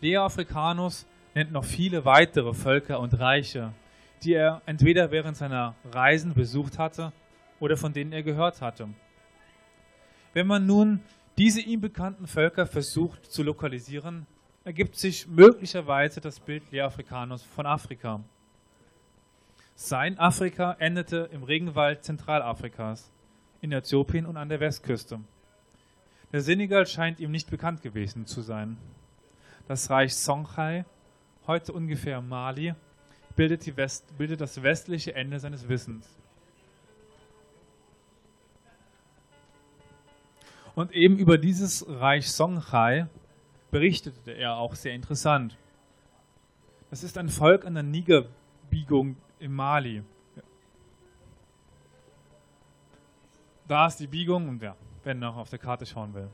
Leo Africanus nennt noch viele weitere Völker und Reiche, die er entweder während seiner Reisen besucht hatte oder von denen er gehört hatte. Wenn man nun diese ihm bekannten Völker versucht zu lokalisieren, ergibt sich möglicherweise das Bild Leo Africanus von Afrika. Sein Afrika endete im Regenwald Zentralafrikas, in Äthiopien und an der Westküste. Der Senegal scheint ihm nicht bekannt gewesen zu sein. Das Reich Songhai, heute ungefähr Mali, bildet das westliche Ende seines Wissens. Und eben über dieses Reich Songhai berichtete er auch sehr interessant. Das ist ein Volk an der Nigerbiegung im Mali. Da ist die Biegung und ja, wenn noch auf der Karte schauen will.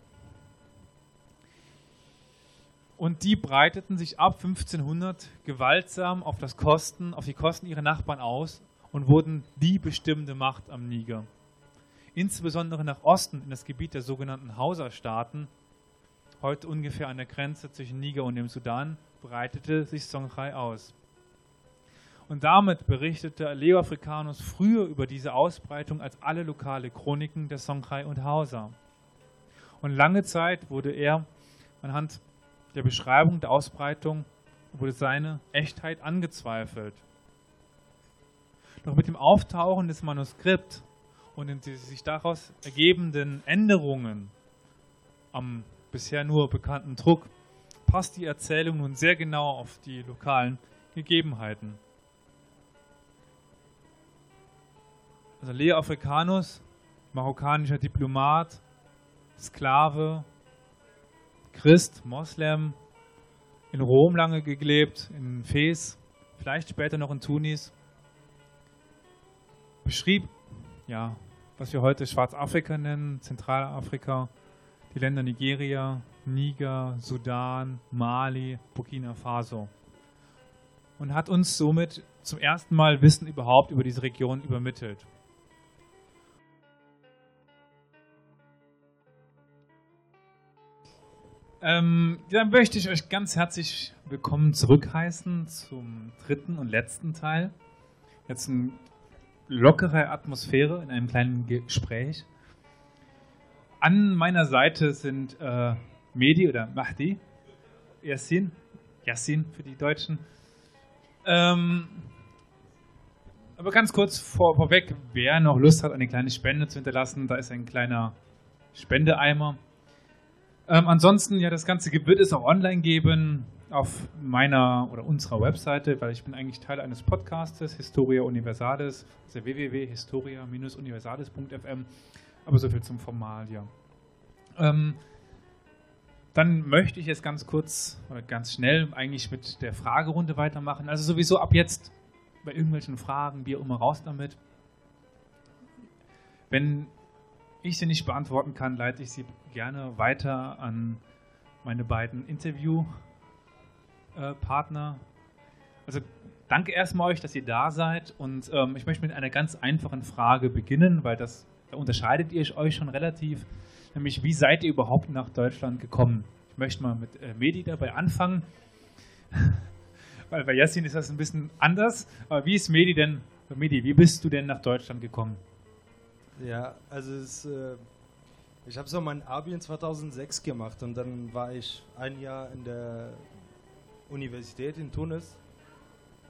Und die breiteten sich ab 1500 gewaltsam auf die Kosten ihrer Nachbarn aus und wurden die bestimmende Macht am Niger. Insbesondere nach Osten in das Gebiet der sogenannten Hausa-Staaten, heute ungefähr an der Grenze zwischen Niger und dem Sudan, breitete sich Songhai aus. Und damit berichtete Leo Africanus früher über diese Ausbreitung als alle lokale Chroniken der Songhai und Hausa. Und lange Zeit wurde er anhand der Beschreibung der Ausbreitung wurde seine Echtheit angezweifelt. Doch mit dem Auftauchen des Manuskripts und den sich daraus ergebenden Änderungen am bisher nur bekannten Druck passt die Erzählung nun sehr genau auf die lokalen Gegebenheiten. Also Leo Africanus, marokkanischer Diplomat, Sklave, Christ, Moslem, in Rom lange gelebt, in Fes, vielleicht später noch in Tunis. Beschrieb, ja, was wir heute Schwarzafrika nennen, Zentralafrika, die Länder Nigeria, Niger, Sudan, Mali, Burkina Faso. Und hat uns somit zum ersten Mal Wissen überhaupt über diese Region übermittelt. Dann möchte ich euch ganz herzlich willkommen zurückheißen zum dritten und letzten Teil. Jetzt eine lockere Atmosphäre in einem kleinen Gespräch. An meiner Seite sind Mehdi oder Mahdi, Yassin für die Deutschen. Aber ganz kurz vorweg, wer noch Lust hat, eine kleine Spende zu hinterlassen, da ist ein kleiner Spendeeimer. Ansonsten, ja, das Ganze wird es auch online geben auf meiner oder unserer Webseite, weil ich bin eigentlich Teil eines Podcastes, Historia Universalis, also www.historia-universalis.fm, aber so viel zum Formalia. Dann möchte ich jetzt ganz kurz, oder ganz schnell eigentlich mit der Fragerunde weitermachen. Also sowieso ab jetzt bei irgendwelchen Fragen, wie auch immer, raus damit. Wenn ich sie nicht beantworten kann, leite ich sie gerne weiter an meine beiden Interviewpartner. Also danke erstmal euch, dass ihr da seid, und ich möchte mit einer ganz einfachen Frage beginnen, weil da unterscheidet ihr euch schon relativ, nämlich wie seid ihr überhaupt nach Deutschland gekommen? Ich möchte mal mit Mehdi dabei anfangen, weil bei Yassin ist das ein bisschen anders, aber wie ist Mehdi denn, wie bist du denn nach Deutschland gekommen? Ja, also ich habe so mein Abi in 2006 gemacht und dann war ich ein Jahr in der Universität in Tunis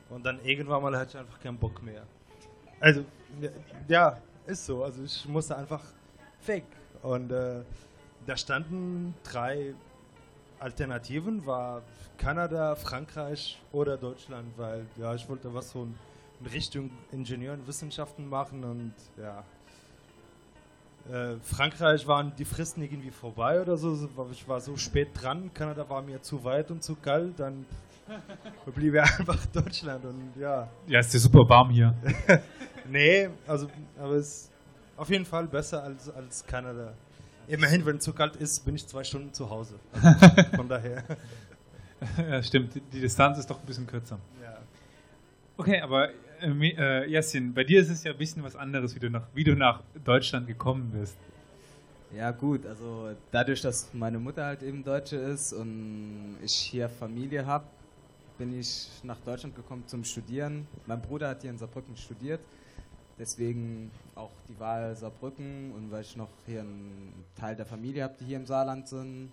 und dann irgendwann mal hatte ich einfach keinen Bock mehr. Also, ja, ist so. Also ich musste einfach weg und da standen 3 Alternativen, war Kanada, Frankreich oder Deutschland, weil ja, ich wollte was so in Richtung Ingenieurenwissenschaften machen und ja. Frankreich waren die Fristen irgendwie vorbei oder so, ich war so spät dran, Kanada war mir zu weit und zu kalt, dann blieb ja einfach Deutschland und ja. Ja, ist ja super warm hier. Nee, also, aber es ist auf jeden Fall besser als Kanada. Immerhin, wenn es zu kalt ist, bin ich 2 Stunden zu Hause. Also von daher. Ja, stimmt, die Distanz ist doch ein bisschen kürzer. Ja. Okay, aber Yassin, bei dir ist es ja ein bisschen was anderes, wie du nach Deutschland gekommen bist. Ja gut, also dadurch, dass meine Mutter halt eben Deutsche ist und ich hier Familie habe, bin ich nach Deutschland gekommen zum Studieren. Mein Bruder hat hier in Saarbrücken studiert, deswegen auch die Wahl Saarbrücken, und weil ich noch hier einen Teil der Familie habe, die hier im Saarland sind,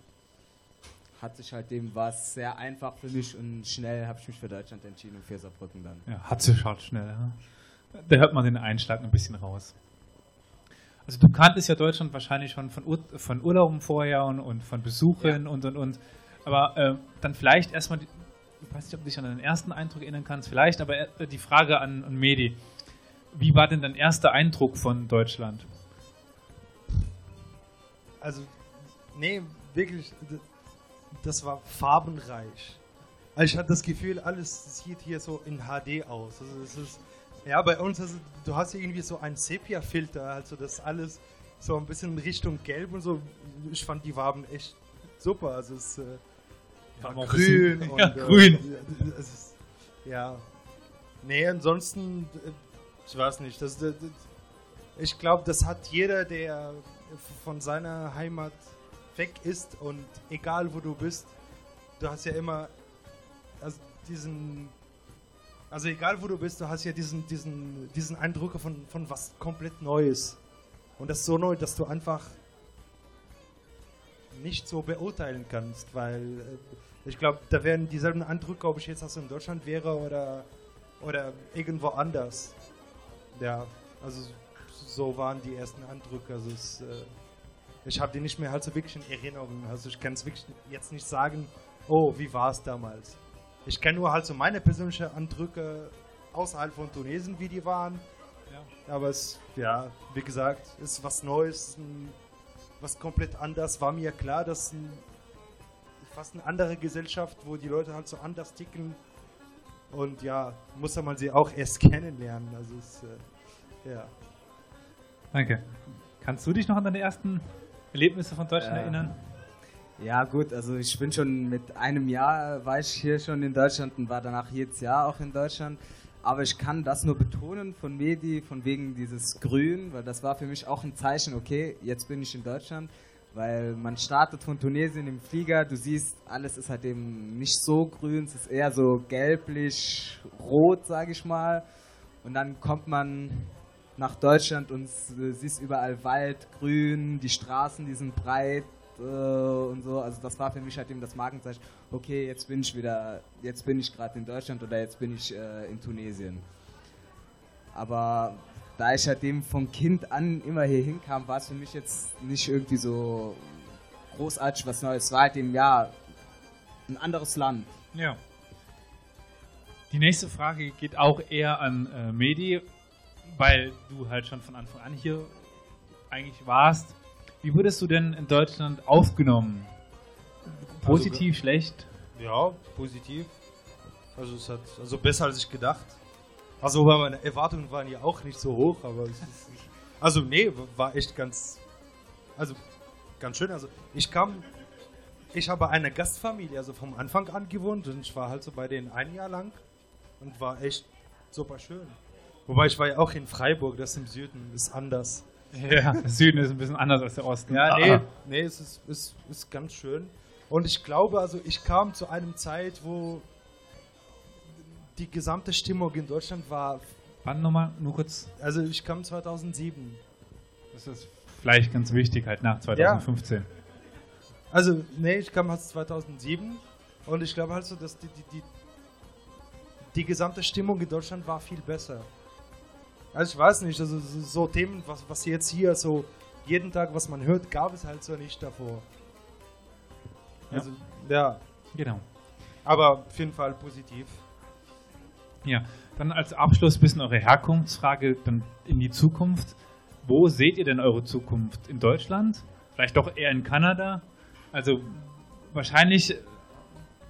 hat sich halt dem was sehr einfach für mich und schnell habe ich mich für Deutschland entschieden und für Saarbrücken dann. Ja, hat sich halt schnell. Ja. Da hört man den Einschlag ein bisschen raus. Also du kanntest ja Deutschland wahrscheinlich schon von Urlauben vorher und von Besuchen, ja. und. Aber dann vielleicht erstmal, ich weiß nicht, ob du dich an deinen ersten Eindruck erinnern kannst, vielleicht, aber die Frage an Mehdi. Wie war denn dein erster Eindruck von Deutschland? Also, nee, wirklich... Das war farbenreich. Also ich hatte das Gefühl, alles sieht hier so in HD aus. Also es ist, ja, bei uns, also du hast irgendwie so einen Sepia-Filter, also das alles so ein bisschen Richtung Gelb und so. Ich fand die Farben echt super. Also es war grün. Und, ja, grün. Es ist, ja. Nee, ansonsten, ich weiß nicht. Ich glaube, das hat jeder, der von seiner Heimat weg ist, und egal wo du bist, du hast ja immer diesen Eindruck von was komplett Neues, und das ist so neu, dass du einfach nicht so beurteilen kannst, weil ich glaube, da wären dieselben Eindrücke, ob ich jetzt in Deutschland wäre oder irgendwo anders. Ja, also so waren die ersten Eindrücke. Also ich habe die nicht mehr so wirklich in Erinnerung. Also ich kann es wirklich jetzt nicht sagen, oh, wie war es damals? Ich kenne nur halt so meine persönlichen Eindrücke außerhalb von Tunesien, wie die waren. Ja. Aber es, ja, wie gesagt, ist was Neues, was komplett anders. War mir klar, dass fast eine andere Gesellschaft, wo die Leute halt so anders ticken. Und ja, muss man sie auch erst kennenlernen. Also es, ja. Danke. Kannst du dich noch an deine ersten Erlebnisse von Deutschland erinnern? Ja gut, also ich bin schon mit einem Jahr, war ich hier schon in Deutschland und war danach jedes Jahr auch in Deutschland. Aber ich kann das nur betonen von Medi, von wegen dieses Grün, weil das war für mich auch ein Zeichen, okay, jetzt bin ich in Deutschland. Weil man startet von Tunesien im Flieger, du siehst, alles ist halt eben nicht so grün, es ist eher so gelblich-rot, sage ich mal. Und dann kommt man nach Deutschland und siehst überall Wald, Grün, die Straßen, die sind breit und so. Also das war für mich halt eben das Markenzeichen, okay, jetzt bin ich gerade in Deutschland oder jetzt bin ich in Tunesien. Aber da ich halt eben von Kind an immer hier hinkam, war es für mich jetzt nicht irgendwie so großartig was Neues. Es war halt eben, ja, ein anderes Land. Ja. Die nächste Frage geht auch eher an Mehdi, weil du halt schon von Anfang an hier eigentlich warst. Wie wurdest du denn in Deutschland aufgenommen? Positiv, also, schlecht? Ja, positiv. Also es hat besser als ich gedacht. Also meine Erwartungen waren ja auch nicht so hoch, aber war echt ganz schön. Also ich habe eine Gastfamilie, also vom Anfang an gewohnt und ich war halt so bei denen ein Jahr lang und war echt super schön. Wobei ich war ja auch in Freiburg, das im Süden ist anders. Ja, der Süden ist ein bisschen anders als der Osten. Ja, es ist ganz schön. Und ich glaube, ich kam zu einem Zeit, wo die gesamte Stimmung in Deutschland war... Wann nochmal? Nur kurz. Also ich kam 2007. Das ist vielleicht ganz wichtig, halt nach 2015. Ja. Also, ich kam halt 2007 und ich glaube halt so, dass die gesamte Stimmung in Deutschland war viel besser. Also ich weiß nicht, also so Themen, was jetzt hier so jeden Tag, was man hört, gab es halt so nicht davor. Also, ja. Genau. Aber auf jeden Fall positiv. Ja, dann als Abschluss ein bisschen eure Herkunftsfrage dann in die Zukunft. Wo seht ihr denn eure Zukunft? In Deutschland? Vielleicht doch eher in Kanada? Also wahrscheinlich,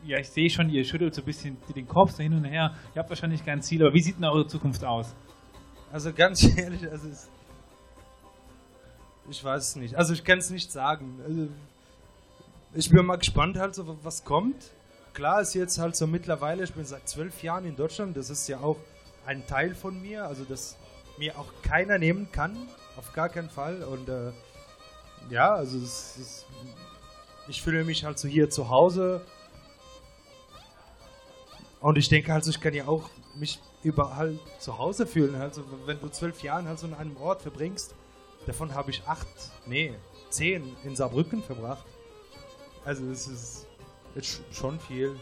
ja, ich sehe schon, ihr schüttelt so ein bisschen den Kopf so hin und her. Ihr habt wahrscheinlich kein Ziel, aber wie sieht denn eure Zukunft aus? Also ganz ehrlich, ich weiß es nicht. Also ich kann es nicht sagen. Also, ich bin mal gespannt, halt so, was kommt. Klar ist jetzt halt so mittlerweile, ich bin seit 12 Jahren in Deutschland, das ist ja auch ein Teil von mir, also das mir auch keiner nehmen kann, auf gar keinen Fall. Und ich fühle mich halt so hier zu Hause und ich denke halt so, ich kann ja auch mich überall zu Hause fühlen. Also wenn du 12 Jahre halt so in einem Ort verbringst, davon habe ich 10 in Saarbrücken verbracht. Also es ist schon viel.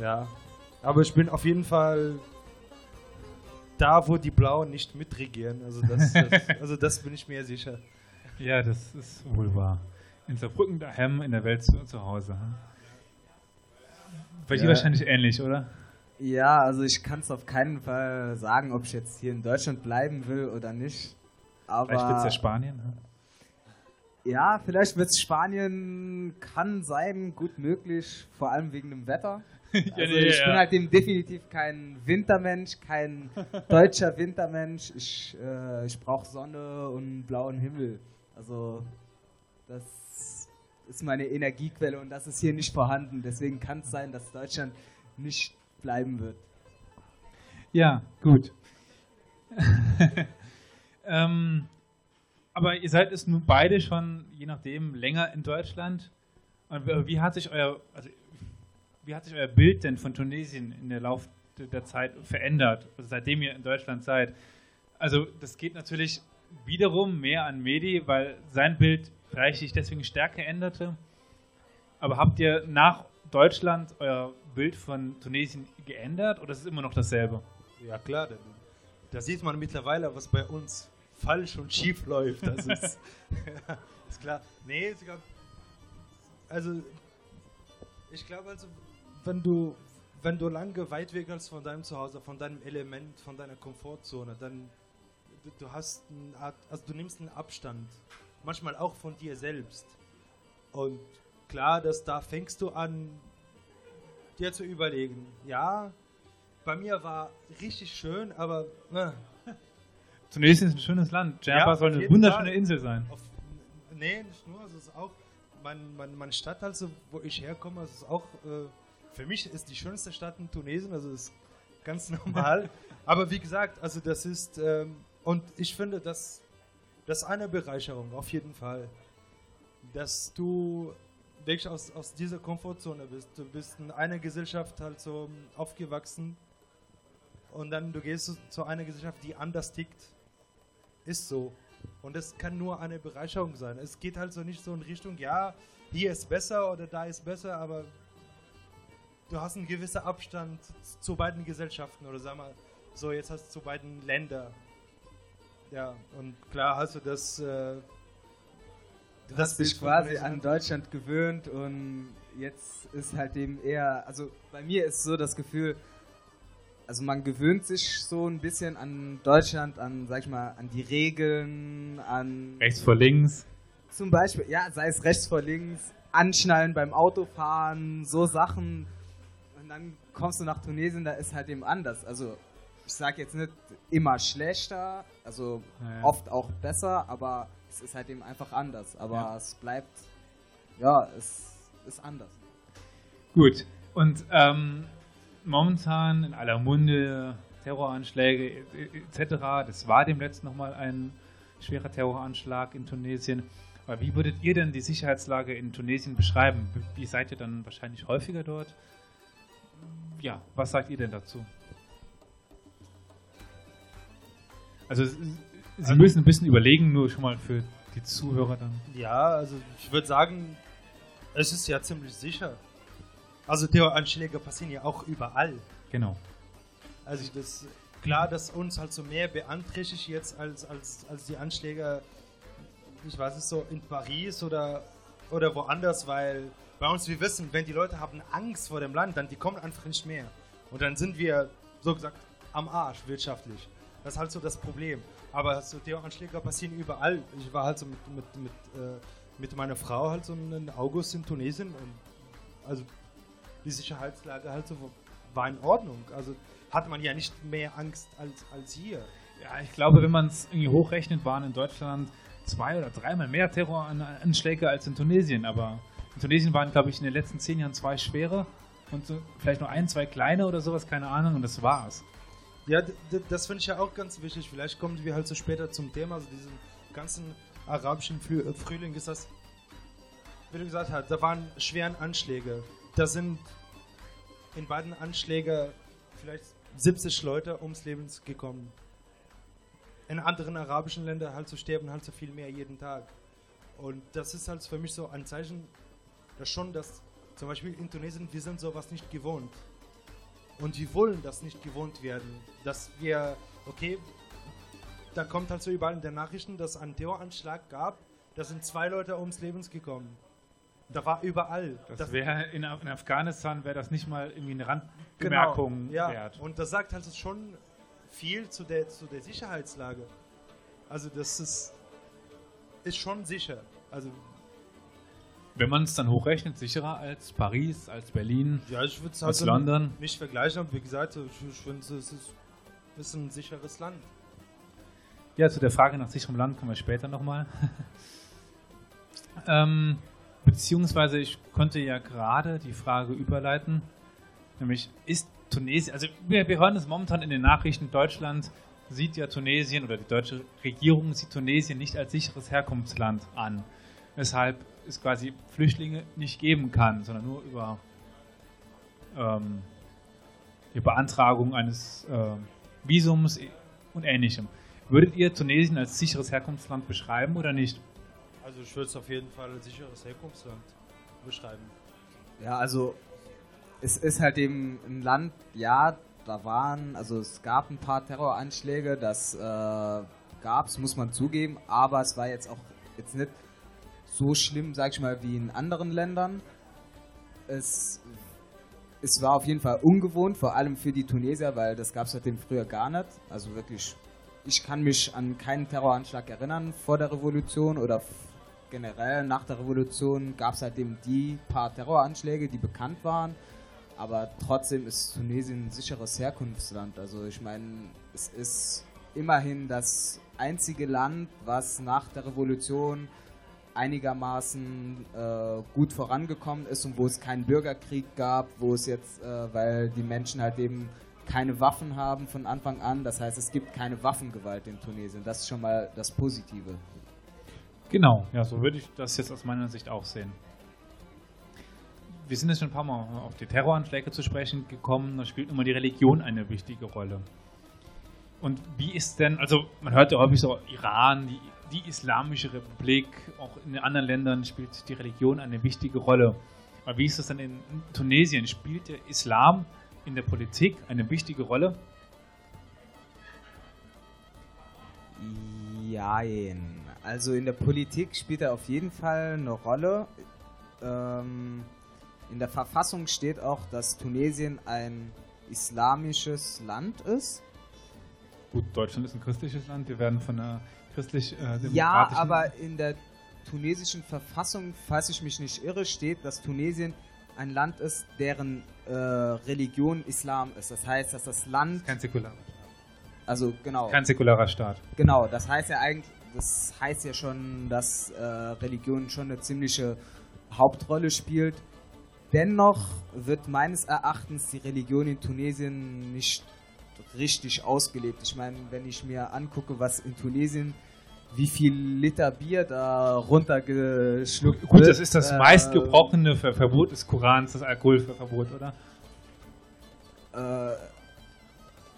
Ja. Aber ich bin auf jeden Fall da, wo die Blauen nicht mitregieren. Also das bin ich mir sicher. Ja, das ist wohl wahr. In Saarbrücken daheim, in der Welt zu Hause. Bei dir wahrscheinlich ähnlich, oder? Ja, also ich kann es auf keinen Fall sagen, ob ich jetzt hier in Deutschland bleiben will oder nicht. Aber vielleicht wird es ja Spanien, ne? Ja, vielleicht wird es Spanien, kann sein, gut möglich, vor allem wegen dem Wetter. Also ich bin halt eben definitiv kein Wintermensch, kein deutscher Wintermensch. Ich brauche Sonne und blauen Himmel. Also das ist meine Energiequelle und das ist hier nicht vorhanden. Deswegen kann es sein, dass Deutschland nicht bleiben wird. Ja, gut. Aber ihr seid jetzt nun beide schon, je nachdem, länger in Deutschland. Und wie hat sich euer Bild denn von Tunesien in der Lauf der Zeit verändert, also seitdem ihr in Deutschland seid? Also das geht natürlich wiederum mehr an Mehdi, weil sein Bild vielleicht sich deswegen stärker änderte. Aber habt ihr nach Deutschland euer Bild von Tunesien geändert oder ist es immer noch dasselbe? Ja klar, da sieht man mittlerweile, was bei uns falsch und schief läuft, das ist, ist klar. Nee, also Ich glaube also, wenn du lange weit weg bist von deinem Zuhause, von deinem Element, von deiner Komfortzone, dann du hast eine Art, also du nimmst einen Abstand, manchmal auch von dir selbst. Und klar, da fängst du an, dir zu überlegen. Ja, bei mir war richtig schön, aber... Zunächst ist es ein schönes Land. Djerba soll eine wunderschöne Insel sein. Nicht nur, es ist auch meine Stadt, also wo ich herkomme, es ist auch... für mich ist die schönste Stadt in Tunesien, also das ist ganz normal. Aber wie gesagt, also das ist... und ich finde, das ist eine Bereicherung, auf jeden Fall. Dass du wirklich aus dieser Komfortzone bist. Du bist in einer Gesellschaft halt so aufgewachsen und dann du gehst zu einer Gesellschaft, die anders tickt. Ist so. Und das kann nur eine Bereicherung sein. Es geht halt so nicht so in Richtung, ja, hier ist besser oder da ist besser, aber du hast einen gewissen Abstand zu beiden Gesellschaften oder sag mal, so jetzt hast du zu beiden Ländern. Ja, und klar hast du das... Du hast dich quasi an Deutschland gewöhnt und jetzt ist halt eben eher, also bei mir ist so das Gefühl, also man gewöhnt sich so ein bisschen an Deutschland, an, sag ich mal, an die Regeln, an... Rechts vor links. Zum Beispiel, ja, sei es rechts vor links, anschnallen beim Autofahren, so Sachen. Und dann kommst du nach Tunesien, da ist halt eben anders. Also ich sag jetzt nicht immer schlechter, also oft auch besser, aber... Es ist halt eben einfach anders, aber es bleibt, es ist anders. Gut, und momentan in aller Munde Terroranschläge etc., das war dem letzten nochmal ein schwerer Terroranschlag in Tunesien. Aber wie würdet ihr denn die Sicherheitslage in Tunesien beschreiben? Wie seid ihr dann wahrscheinlich häufiger dort? Ja, was sagt ihr denn dazu? Also Sie müssen ein bisschen überlegen, nur schon mal für die Zuhörer dann. Ja, also ich würde sagen, es ist ja ziemlich sicher. Also Terroranschläge passieren ja auch überall. Genau. Also das klar, dass uns halt so mehr beeinträchtigt jetzt als die Anschläge, ich weiß nicht, so in Paris oder woanders, weil bei uns, wir wissen, wenn die Leute haben Angst vor dem Land, dann die kommen einfach nicht mehr. Und dann sind wir, so gesagt, am Arsch wirtschaftlich. Das ist halt so das Problem. Aber so Terroranschläge passieren überall. Ich war halt so mit meiner Frau halt so im August in Tunesien und also die Sicherheitslage halt so war in Ordnung. Also hat man ja nicht mehr Angst als hier. Ja, ich glaube, wenn man es irgendwie hochrechnet, waren in Deutschland 2 oder 3 Mal mehr Terroranschläge als in Tunesien. Aber in Tunesien waren, glaube ich, in den letzten 10 Jahren 2 schwere und so vielleicht nur 1, 2 kleine oder sowas, keine Ahnung, und das war's. Ja, das finde ich ja auch ganz wichtig. Vielleicht kommen wir halt so später zum Thema, also diesen ganzen arabischen Frühling ist das, wie du gesagt hast, da waren schweren Anschläge. Da sind in beiden Anschlägen vielleicht 70 Leute ums Leben gekommen. In anderen arabischen Ländern halt so sterben halt so viel mehr jeden Tag. Und das ist halt für mich so ein Zeichen, dass schon, dass zum Beispiel in Tunesien, wir sind sowas nicht gewohnt. Und wir wollen das nicht gewohnt werden, dass wir, okay, da kommt halt so überall in den Nachrichten, dass es einen Terroranschlag gab, da sind 2 Leute ums Leben gekommen. Da war überall. Das wäre in Afghanistan, wäre das nicht mal irgendwie eine Randbemerkung wert. Und das sagt halt schon viel zu der Sicherheitslage. Also das ist schon sicher. Also wenn man es dann hochrechnet, sicherer als Paris, als Berlin, ich würde es halt als London. Nicht vergleichen, aber wie gesagt, ich finde, es ist ein sicheres Land. Ja, zu der Frage nach sicherem Land kommen wir später nochmal. Beziehungsweise, ich konnte ja gerade die Frage überleiten, nämlich ist Tunesien, also wir hören es momentan in den Nachrichten, Deutschland sieht ja Tunesien oder die deutsche Regierung sieht Tunesien nicht als sicheres Herkunftsland an. Weshalb es quasi Flüchtlinge nicht geben kann, sondern nur über die Beantragung eines Visums und Ähnlichem. Würdet ihr Tunesien als sicheres Herkunftsland beschreiben oder nicht? Also ich würde es auf jeden Fall als sicheres Herkunftsland beschreiben. Ja, also es ist halt eben ein Land, es gab ein paar Terroranschläge, das gab es, muss man zugeben, aber es war jetzt nicht so schlimm, sag ich mal, wie in anderen Ländern. Es war auf jeden Fall ungewohnt, vor allem für die Tunesier, weil das gab es seitdem früher gar nicht. Also wirklich, ich kann mich an keinen Terroranschlag erinnern vor der Revolution oder generell nach der Revolution gab es seitdem die paar Terroranschläge, die bekannt waren. Aber trotzdem ist Tunesien ein sicheres Herkunftsland. Also ich meine, es ist immerhin das einzige Land, was nach der Revolution einigermaßen gut vorangekommen ist und wo es keinen Bürgerkrieg gab, wo es jetzt, weil die Menschen halt eben keine Waffen haben von Anfang an. Das heißt, es gibt keine Waffengewalt in Tunesien. Das ist schon mal das Positive. Genau, ja, so würde ich das jetzt aus meiner Sicht auch sehen. Wir sind jetzt schon ein paar Mal auf die Terroranschläge zu sprechen gekommen. Da spielt immer die Religion eine wichtige Rolle. Und wie ist denn, also man hört ja häufig so Iran, die Islamische Republik, auch in anderen Ländern spielt die Religion eine wichtige Rolle. Aber wie ist das denn in Tunesien? Spielt der Islam in der Politik eine wichtige Rolle? Jein. Also in der Politik spielt er auf jeden Fall eine Rolle. In der Verfassung steht auch, dass Tunesien ein islamisches Land ist. Gut, Deutschland ist ein christliches Land, wir werden von einer christlich-demokratischen... Ja, aber in der tunesischen Verfassung, falls ich mich nicht irre, steht, dass Tunesien ein Land ist, deren Religion Islam ist. Das heißt, dass das Land... Das ist kein säkularer Staat. Also, genau. Kein säkularer Staat. Genau, das heißt ja eigentlich, das heißt ja schon, dass Religion schon eine ziemliche Hauptrolle spielt. Dennoch wird meines Erachtens die Religion in Tunesien nicht richtig ausgelebt. Ich meine, wenn ich mir angucke, was in Tunesien, wie viel Liter Bier da runtergeschluckt wird. Gut, das ist das meistgebrochene Verbot des Korans, das Alkoholverbot, oder?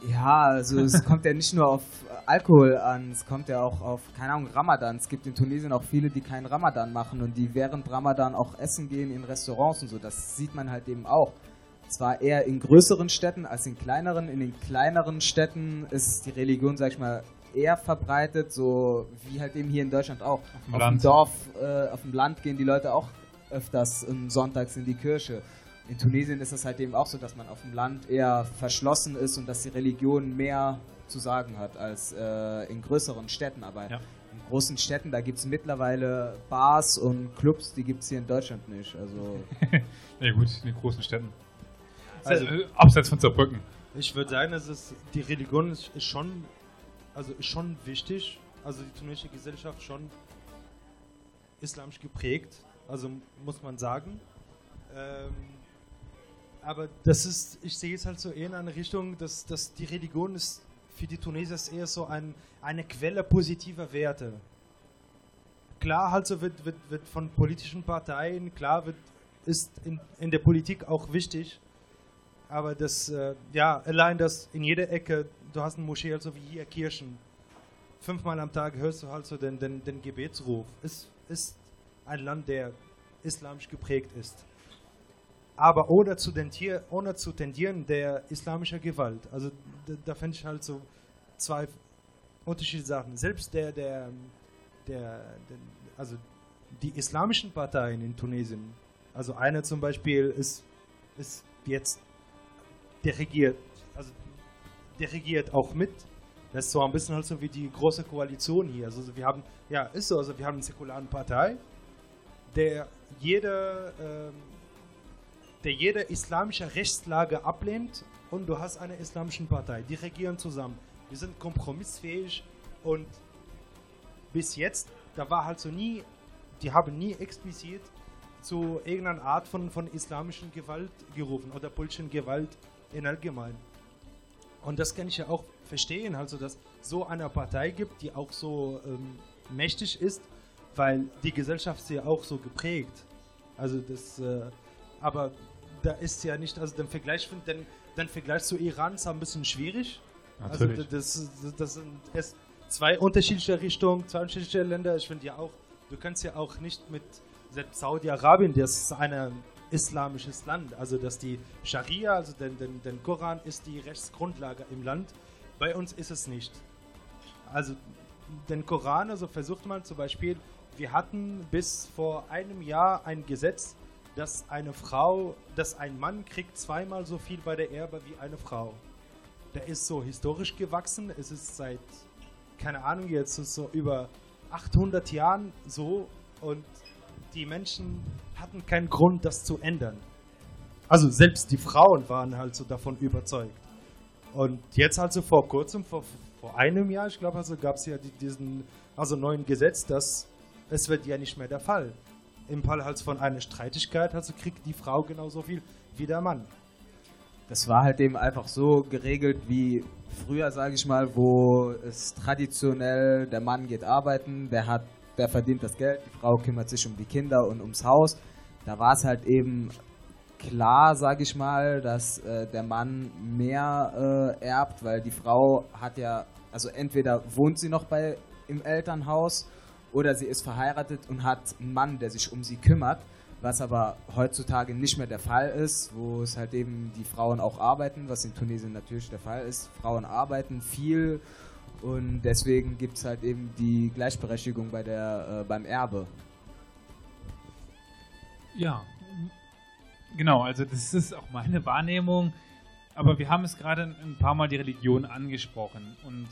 Ja, also es kommt ja nicht nur auf Alkohol an, es kommt ja auch auf, keine Ahnung, Ramadan. Es gibt in Tunesien auch viele, die keinen Ramadan machen und die während Ramadan auch essen gehen in Restaurants und so. Das sieht man halt eben auch. Zwar eher in größeren Städten als in kleineren. In den kleineren Städten ist die Religion, sag ich mal, eher verbreitet, so wie halt eben hier in Deutschland auch. Auf dem Land gehen die Leute auch öfters sonntags in die Kirche. In Tunesien ist es halt eben auch so, dass man auf dem Land eher verschlossen ist und dass die Religion mehr zu sagen hat als in größeren Städten. Aber ja, in großen Städten, da gibt es mittlerweile Bars und Clubs, die gibt es hier in Deutschland nicht. Also ja gut, in den großen Städten. Also abseits von Saarbrücken. Ich würde sagen, die Religion ist schon wichtig. Also die tunesische Gesellschaft schon islamisch geprägt, also muss man sagen. Aber das ist, ich sehe es halt so eher in eine Richtung, dass die Religion ist für die Tunesier eher so eine Quelle positiver Werte. Klar, halt so wird von politischen Parteien, ist in der Politik auch wichtig, aber das, ja, allein das in jeder Ecke, du hast eine Moschee, also wie hier Kirchen, 5-mal am Tag hörst du halt so den Gebetsruf. Es ist ein Land, der islamisch geprägt ist. Aber ohne zu tendieren der islamischen Gewalt. Also da fände ich halt so zwei unterschiedliche Sachen. Selbst also die islamischen Parteien in Tunesien, also eine zum Beispiel ist jetzt der regiert auch mit. Das ist so ein bisschen halt so wie die große Koalition hier. Also wir haben, ja, ist so, also wir haben eine säkularen Partei, der jede islamische Rechtslage ablehnt, und du hast eine islamische Partei. Die regieren zusammen. Die sind kompromissfähig, und bis jetzt, da war halt so nie, die haben nie explizit zu irgendeiner Art von islamischen Gewalt gerufen oder politischen Gewalt in allgemein. Und das kann ich ja auch verstehen, also dass so eine Partei gibt, die auch so mächtig ist, weil die Gesellschaft sie auch so geprägt. Also das... aber da ist ja nicht, also den Vergleich zu Iran ist ein bisschen schwierig. Natürlich. Also das sind erst zwei unterschiedliche Richtungen, zwei unterschiedliche Länder. Ich finde ja auch, du kannst ja auch nicht mit, selbst Saudi-Arabien, das ist ein islamisches Land, also dass die Scharia, also den Koran ist die Rechtsgrundlage im Land. Bei uns ist es nicht. Also den Koran, also versucht man zum Beispiel, wir hatten bis vor einem Jahr ein Gesetz, dass ein Mann kriegt zweimal so viel bei der Erbe wie eine Frau. Der ist so historisch gewachsen, es ist seit, keine Ahnung, jetzt ist so über 800 Jahren so und die Menschen hatten keinen Grund, das zu ändern. Also selbst die Frauen waren halt so davon überzeugt. Und jetzt also vor kurzem, vor einem Jahr, ich glaube, also gab es ja diesen neuen Gesetz, dass es wird ja nicht mehr der Fall. Im Fall halt von einer Streitigkeit, also kriegt die Frau genauso viel wie der Mann. Das war halt eben einfach so geregelt wie früher, sage ich mal, wo es traditionell, der Mann geht arbeiten, der verdient das Geld, die Frau kümmert sich um die Kinder und ums Haus. Da war es halt eben klar, sage ich mal, dass der Mann mehr erbt, weil die Frau hat ja, also entweder wohnt sie noch im Elternhaus oder sie ist verheiratet und hat einen Mann, der sich um sie kümmert, was aber heutzutage nicht mehr der Fall ist, wo es halt eben die Frauen auch arbeiten, was in Tunesien natürlich der Fall ist. Frauen arbeiten viel und deswegen gibt es halt eben die Gleichberechtigung beim Erbe. Ja, genau, also das ist auch meine Wahrnehmung, aber wir haben es gerade ein paar Mal die Religion angesprochen und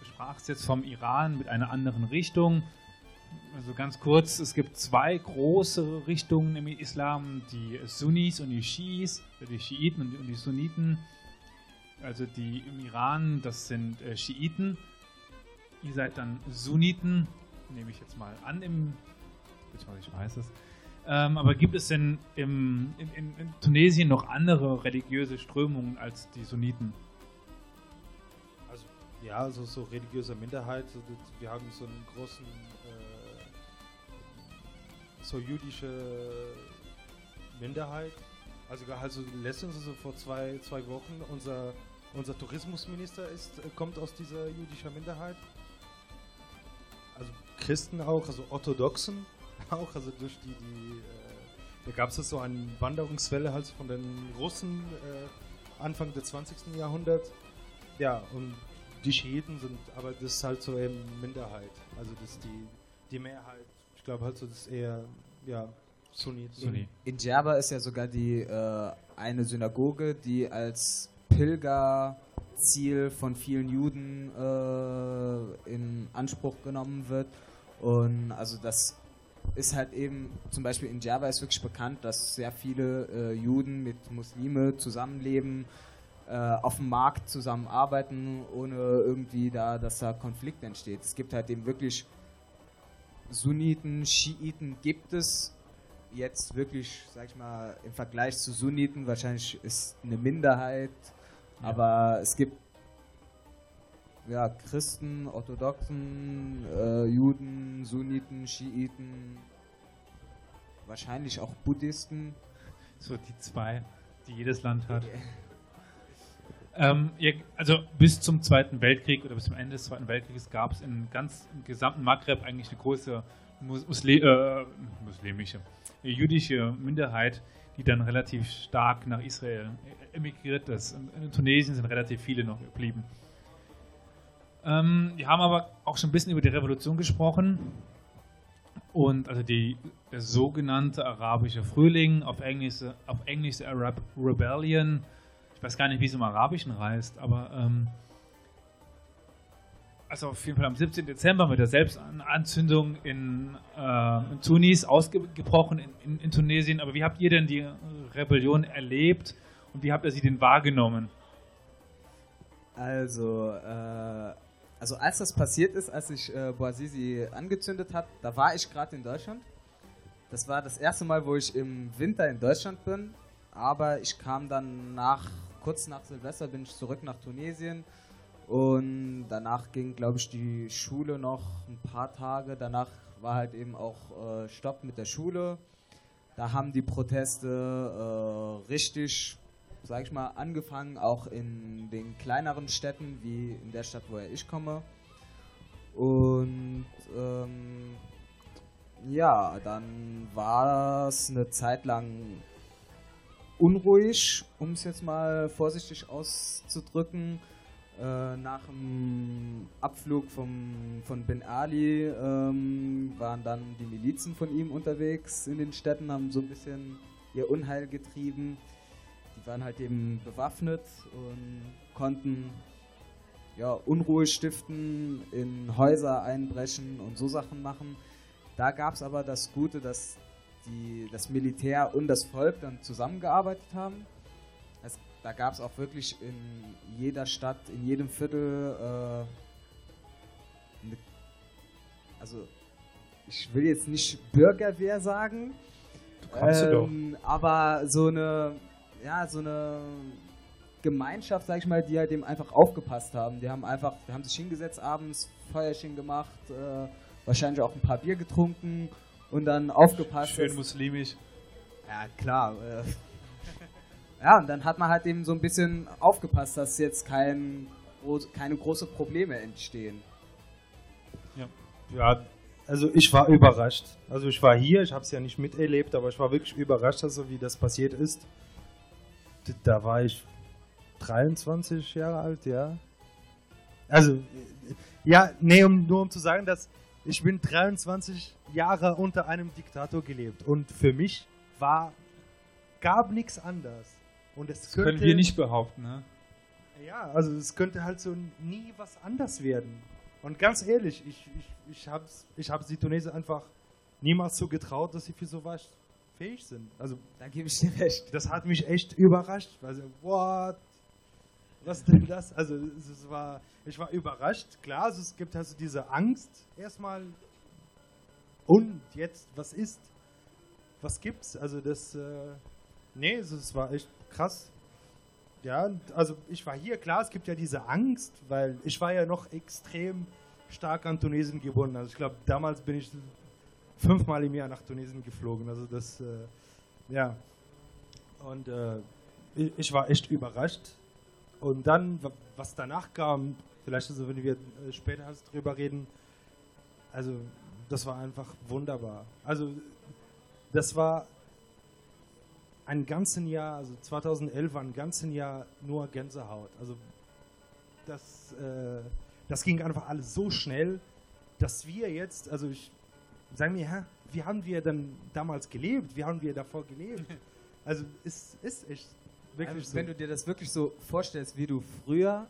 du sprachst jetzt vom Iran mit einer anderen Richtung. Also ganz kurz, es gibt zwei große Richtungen im Islam, die Sunnis und die Schiiten und die Sunniten. Also die im Iran, das sind Schiiten. Ihr seid dann Sunniten, nehme ich jetzt mal an, ich weiß es. Aber gibt es denn in Tunesien noch andere religiöse Strömungen als die Sunniten? Also ja, also so religiöse Minderheit. Wir haben so einen großen so jüdische Minderheit. Also letztens, also vor zwei Wochen, unser Tourismusminister kommt aus dieser jüdischen Minderheit. Also Christen auch, also Orthodoxen auch, also durch die da gab es so eine Wanderungswelle halt von den Russen Anfang des 20. Jahrhunderts. Ja, und die Schiiten sind, aber das ist halt so eben Minderheit. Also das ist die Mehrheit. Ich glaube halt so, das ist eher, ja, Sunni. In Djerba ist ja sogar die eine Synagoge, die als Pilgerziel von vielen Juden in Anspruch genommen wird. Und also das ist halt eben, zum Beispiel in Djerba ist wirklich bekannt, dass sehr viele Juden mit Muslime zusammenleben, auf dem Markt zusammenarbeiten, ohne irgendwie dass da Konflikt entsteht. Es gibt halt eben wirklich Sunniten, Schiiten gibt es jetzt wirklich, sag ich mal, im Vergleich zu Sunniten, wahrscheinlich ist eine Minderheit, ja. Aber es gibt ja Christen, Orthodoxen, Juden, Sunniten, Schiiten, wahrscheinlich auch Buddhisten. So die zwei, die jedes Land hat. Okay. Also bis zum Zweiten Weltkrieg oder bis zum Ende des Zweiten Weltkrieges gab es im gesamten Maghreb eigentlich eine große jüdische Minderheit, die dann relativ stark nach Israel emigriert ist. In Tunesien sind relativ viele noch geblieben. Wir haben aber auch schon ein bisschen über die Revolution gesprochen und also der sogenannte Arabische Frühling, auf Englisch the Arab Rebellion. Ich weiß gar nicht, wie es im Arabischen heißt, aber also auf jeden Fall am 17. Dezember mit der Selbstanzündung in Tunis ausgebrochen, in Tunesien. Aber wie habt ihr denn die Rebellion erlebt und wie habt ihr sie denn wahrgenommen? Also als das passiert ist, als ich Bouazizi angezündet habe, da war ich gerade in Deutschland. Das war das erste Mal, wo ich im Winter in Deutschland bin. Aber ich kam dann kurz nach Silvester bin ich zurück nach Tunesien und danach ging, glaube ich, die Schule noch ein paar Tage. Danach war halt eben auch Stopp mit der Schule. Da haben die Proteste richtig, sag ich mal, angefangen, auch in den kleineren Städten, wie in der Stadt, woher ich komme. Und ja, dann war es eine Zeit lang unruhig, um es jetzt mal vorsichtig auszudrücken. Nach dem Abflug von Ben Ali waren dann die Milizen von ihm unterwegs in den Städten, haben so ein bisschen ihr Unheil getrieben. Die waren halt eben bewaffnet und konnten ja, Unruhe stiften, in Häuser einbrechen und so Sachen machen. Da gab es aber das Gute, dass das Militär und das Volk dann zusammengearbeitet haben. Da gab es auch wirklich in jeder Stadt, in jedem Viertel, also ich will jetzt nicht Bürgerwehr sagen, du doch. Aber so eine Gemeinschaft, sag ich mal, die halt eben einfach aufgepasst haben. Die haben sich hingesetzt abends, Feuerchen gemacht, wahrscheinlich auch ein paar Bier getrunken und dann aufgepasst. Schön muslimisch. Ja, klar. Ja, und dann hat man halt eben so ein bisschen aufgepasst, dass jetzt keine großen Probleme entstehen. Ja, also ich war überrascht. Also ich war hier, ich habe es ja nicht miterlebt, aber ich war wirklich überrascht, also wie das passiert ist. Da war ich 23 Jahre alt, ja. Also, ja, nee, nur um zu sagen, dass ich bin 23 Jahre unter einem Diktator gelebt. Und für mich gab nichts anders. Und das können wir nicht behaupten, ne? Ja, also es könnte halt so nie was anders werden. Und ganz ehrlich, ich hab's die Tunesier einfach niemals so getraut, dass sie für sowas fähig sind. Also, da gebe ich dir recht. Das hat mich echt überrascht. Also, what? Was denn das? Also, ich war überrascht. Klar, also es gibt also diese Angst erstmal. Und jetzt, was ist? Was gibt's? Also, das. Nee, es war echt krass. Ja, also ich war hier, klar, es gibt ja diese Angst, weil ich war ja noch extrem stark an Tunesien gebunden. Also ich glaube, damals bin ich 5-mal im Jahr nach Tunesien geflogen. Also das, ja. Und ich war echt überrascht. Und dann, was danach kam, vielleicht also, wenn wir später drüber reden, also das war einfach wunderbar. Also das war ein ganzen Jahr, also 2011 war ein ganzen Jahr nur Gänsehaut. Also das ging einfach alles so schnell, dass wir jetzt, also ich sage mir, wie haben wir denn damals gelebt? Wie haben wir davor gelebt? Also es ist echt wirklich also, so. Wenn du dir das wirklich so vorstellst, wie du früher,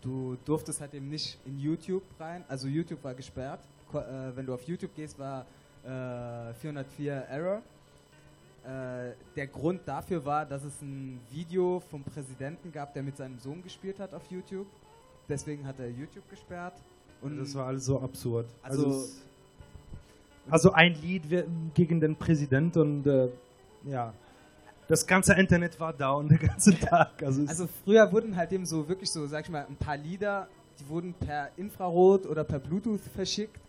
du durftest halt eben nicht in YouTube rein, also YouTube war gesperrt. Wenn du auf YouTube gehst, war 404 Error. Der Grund dafür war, dass es ein Video vom Präsidenten gab, der mit seinem Sohn gespielt hat auf YouTube. Deswegen hat er YouTube gesperrt. Und das war alles so absurd. Also ein Lied gegen den Präsident und ja, das ganze Internet war da und den ganzen Tag. Also früher wurden halt eben so wirklich so, sag ich mal, ein paar Lieder, die wurden per Infrarot oder per Bluetooth verschickt.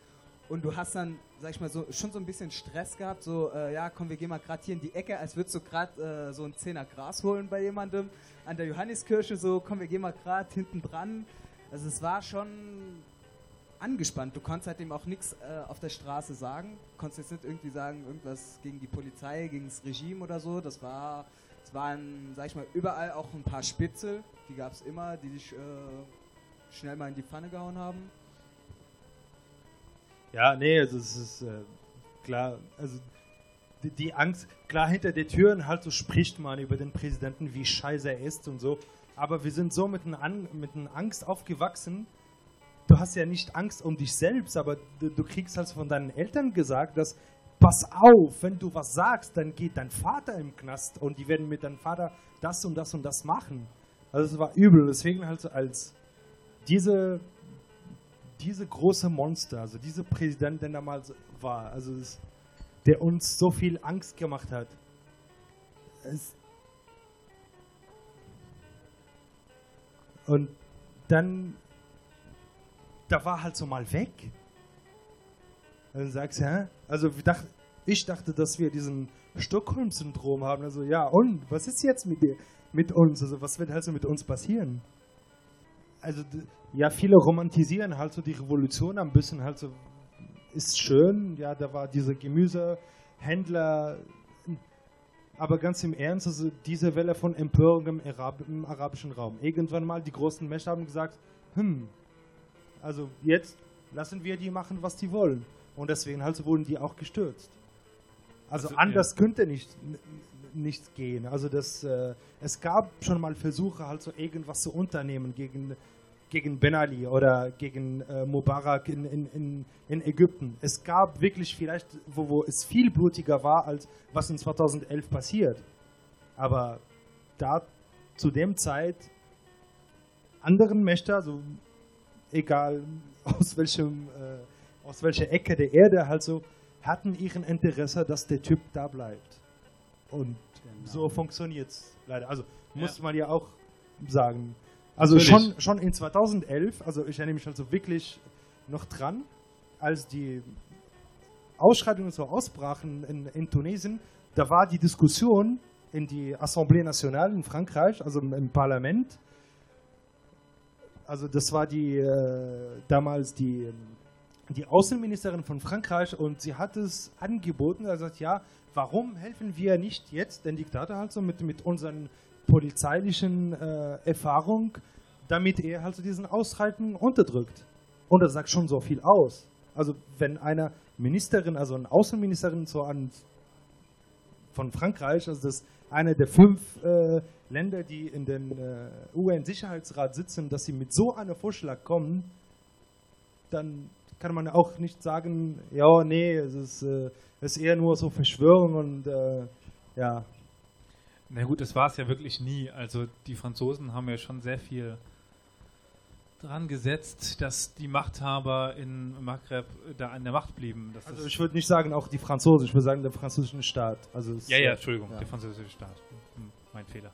Und du hast dann, sag ich mal, so, schon so ein bisschen Stress gehabt, so, ja, komm, wir gehen mal gerade hier in die Ecke, als würdest du gerade so ein Zehner Gras holen bei jemandem an der Johanneskirche, so, komm, wir gehen mal gerade hinten dran. Also es war schon angespannt. Du konntest halt eben auch nichts auf der Straße sagen. Du konntest jetzt nicht irgendwie sagen, irgendwas gegen die Polizei, gegen das Regime oder so. Es waren, sag ich mal, überall auch ein paar Spitzel, die gab es immer, die dich schnell mal in die Pfanne gehauen haben. Ja, nee, also es ist klar, also die Angst, klar, hinter den Türen halt so spricht man über den Präsidenten, wie scheiße er ist und so, aber wir sind so mit einer Angst aufgewachsen, du hast ja nicht Angst um dich selbst, aber du kriegst halt von deinen Eltern gesagt, dass, pass auf, wenn du was sagst, dann geht dein Vater im Knast und die werden mit deinem Vater das und das und das machen. Also es war übel, deswegen halt so als diese große Monster, also dieser Präsident, der damals war, also der uns so viel Angst gemacht hat. Und dann, da war halt so mal weg. Und dann sagst du, also ich dachte, dass wir diesen Stockholm-Syndrom haben. Also ja, und was ist jetzt mit uns? Also was wird halt so mit uns passieren? Also ja, viele romantisieren halt so die Revolution ein bisschen, halt so, ist schön, ja, da war dieser Gemüsehändler, aber ganz im Ernst, also diese Welle von Empörung im arabischen Raum. Irgendwann mal, die großen Mächte haben gesagt, also jetzt lassen wir die machen, was die wollen. Und deswegen halt so wurden die auch gestürzt. Also anders könnte nicht gehen. Also es gab schon mal Versuche, halt so irgendwas zu unternehmen gegen Ben Ali oder gegen Mubarak in Ägypten. Es gab wirklich vielleicht, wo es viel blutiger war, als was in 2011 passiert. Aber da zu dem Zeit anderen Mächte, also egal aus welcher Ecke der Erde, halt so, hatten ihren Interesse, dass der Typ da bleibt. Und so funktioniert es leider. Also muss man ja auch sagen. Also schon in 2011, also ich erinnere mich also wirklich noch dran, als die Ausschreitungen so ausbrachen in Tunesien, da war die Diskussion in die Assemblée Nationale in Frankreich, also im Parlament. Also das war damals die Außenministerin von Frankreich, und sie hat es angeboten, also sagt, ja, warum helfen wir nicht jetzt den Diktator halt so mit unseren polizeilichen Erfahrung, damit er halt so diesen Ausschreiten unterdrückt. Und das sagt schon so viel aus. Also wenn eine Ministerin, also eine Außenministerin von Frankreich, also das eine der 5 Länder, die in den UN-Sicherheitsrat sitzen, dass sie mit so einem Vorschlag kommen, dann kann man auch nicht sagen, ja, nee, es ist eher nur so Verschwörung und ja. Na gut, das war es ja wirklich nie. Also die Franzosen haben ja schon sehr viel dran gesetzt, dass die Machthaber in Maghreb da an der Macht blieben. Also ich würde nicht sagen, auch die Franzosen, ich würde sagen, der französische Staat. Also der französische Staat. Mein Fehler.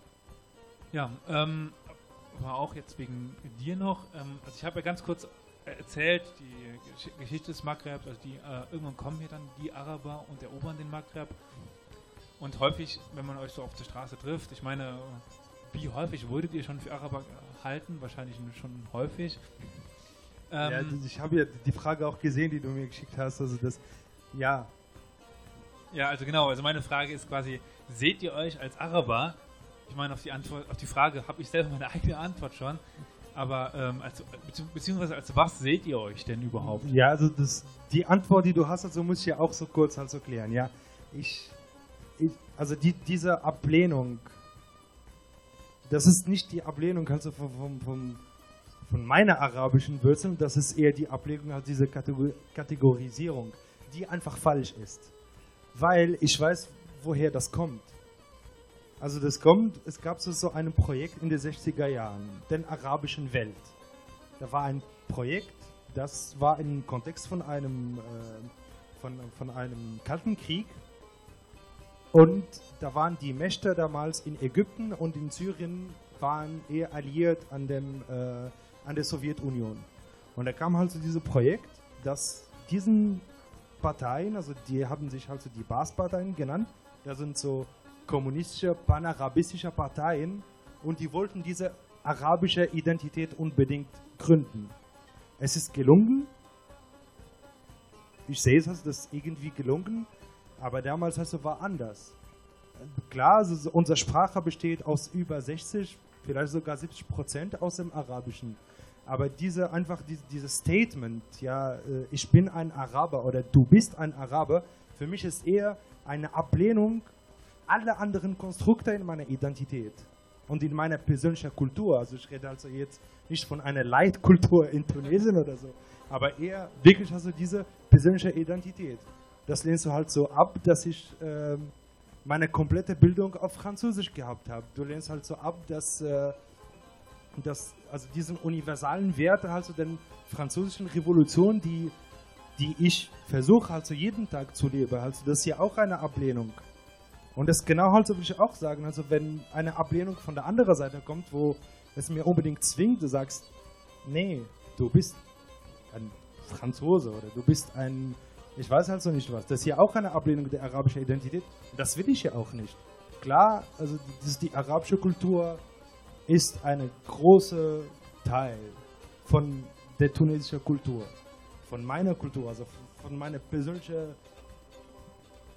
Ja, war auch jetzt wegen dir noch. Also ich habe ja ganz kurz erzählt, die Geschichte des Maghreb, also irgendwann kommen hier dann die Araber und erobern den Maghreb. Und häufig, wenn man euch so auf der Straße trifft, ich meine, wie häufig wurdet ihr schon für Araber halten? Wahrscheinlich schon häufig. Ich habe ja die Frage auch gesehen, die du mir geschickt hast. Also das, ja. Ja, also genau. Also meine Frage ist quasi, seht ihr euch als Araber? Ich meine, auf die Frage habe ich selber meine eigene Antwort schon. Aber beziehungsweise als was seht ihr euch denn überhaupt? Ja, also die Antwort, die du hast, also muss ich ja auch so kurz halt so klären. Ja, also diese Ablehnung, das ist nicht die Ablehnung also von meiner arabischen Wurzeln, das ist eher die Ablehnung also dieser Kategorisierung, die einfach falsch ist. Weil ich weiß, woher das kommt. Also es gab so ein Projekt in den 60er Jahren, den arabischen Welt. Da war ein Projekt, das war im Kontext von einem Kalten Krieg. Und da waren die Mächte damals in Ägypten und in Syrien waren eher alliiert an der Sowjetunion. Und da kam halt so dieses Projekt, dass diesen Parteien, also die haben sich halt so die Basparteien genannt, das sind so kommunistische, panarabistische Parteien, und die wollten diese arabische Identität unbedingt gründen. Es ist gelungen. Ich sehe es, dass das irgendwie gelungen. Aber damals war anders. Klar, also unsere Sprache besteht aus über 60, vielleicht sogar 70% aus dem Arabischen. Aber dieses Statement, ja, ich bin ein Araber oder du bist ein Araber, für mich ist eher eine Ablehnung aller anderen Konstrukte in meiner Identität und in meiner persönlichen Kultur. Also ich rede also jetzt nicht von einer Leitkultur in Tunesien oder so, aber eher wirklich also diese persönliche Identität. Das lehnst du halt so ab, dass ich meine komplette Bildung auf Französisch gehabt habe. Du lehnst halt so ab, dass also diesen universalen Wert, also den französischen Revolution, die ich versuche also jeden Tag zu leben, also das ist ja auch eine Ablehnung. Und das genau halt so will ich auch sagen, also wenn eine Ablehnung von der anderen Seite kommt, wo es mir unbedingt zwingt, du sagst, nee, du bist ein Franzose oder du bist ein... Ich weiß halt so nicht was. Das ist ja auch eine Ablehnung der arabischen Identität. Das will ich ja auch nicht. Klar, also die arabische Kultur ist ein großer Teil von der tunesischen Kultur. Von meiner Kultur, also von meiner persönlichen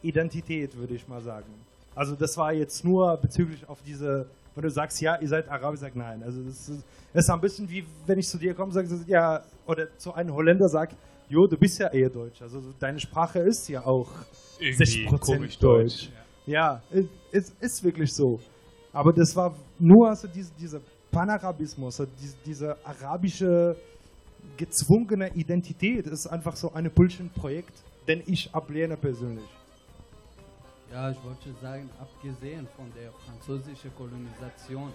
Identität, würde ich mal sagen. Also das war jetzt nur bezüglich auf diese, wenn du sagst, ja, ihr seid Araber, ich sage nein. Also das ist ein bisschen wie, wenn ich zu dir komme und sage, ja, oder zu einem Holländer sage, jo, du bist ja eher Deutsch, also deine Sprache ist ja auch 60% Deutsch. Ja, ist wirklich so. Aber das war nur also dieser Panarabismus, also diese arabische gezwungene Identität ist einfach so ein Bullshit-Projekt, den ich ablehne persönlich. Ja, ich wollte sagen, abgesehen von der französischen Kolonisation,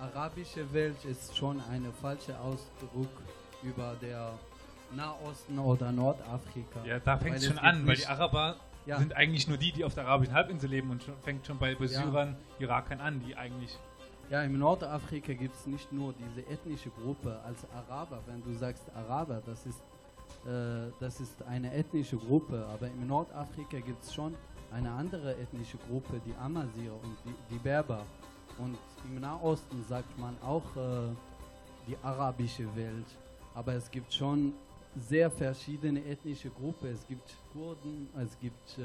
arabische Welt ist schon ein falscher Ausdruck über der Nahosten oder Nordafrika. Ja, da fängt es schon an, weil die Araber sind eigentlich nur die auf der arabischen Halbinsel leben und fängt schon bei Syrern, Irakern an, die eigentlich... Ja, im Nordafrika gibt es nicht nur diese ethnische Gruppe als Araber. Wenn du sagst Araber, das ist eine ethnische Gruppe, aber im Nordafrika gibt es schon eine andere ethnische Gruppe, die Amazigh und die Berber. Und im Nahosten sagt man auch die arabische Welt, aber es gibt schon sehr verschiedene ethnische Gruppen. Es gibt Kurden, es gibt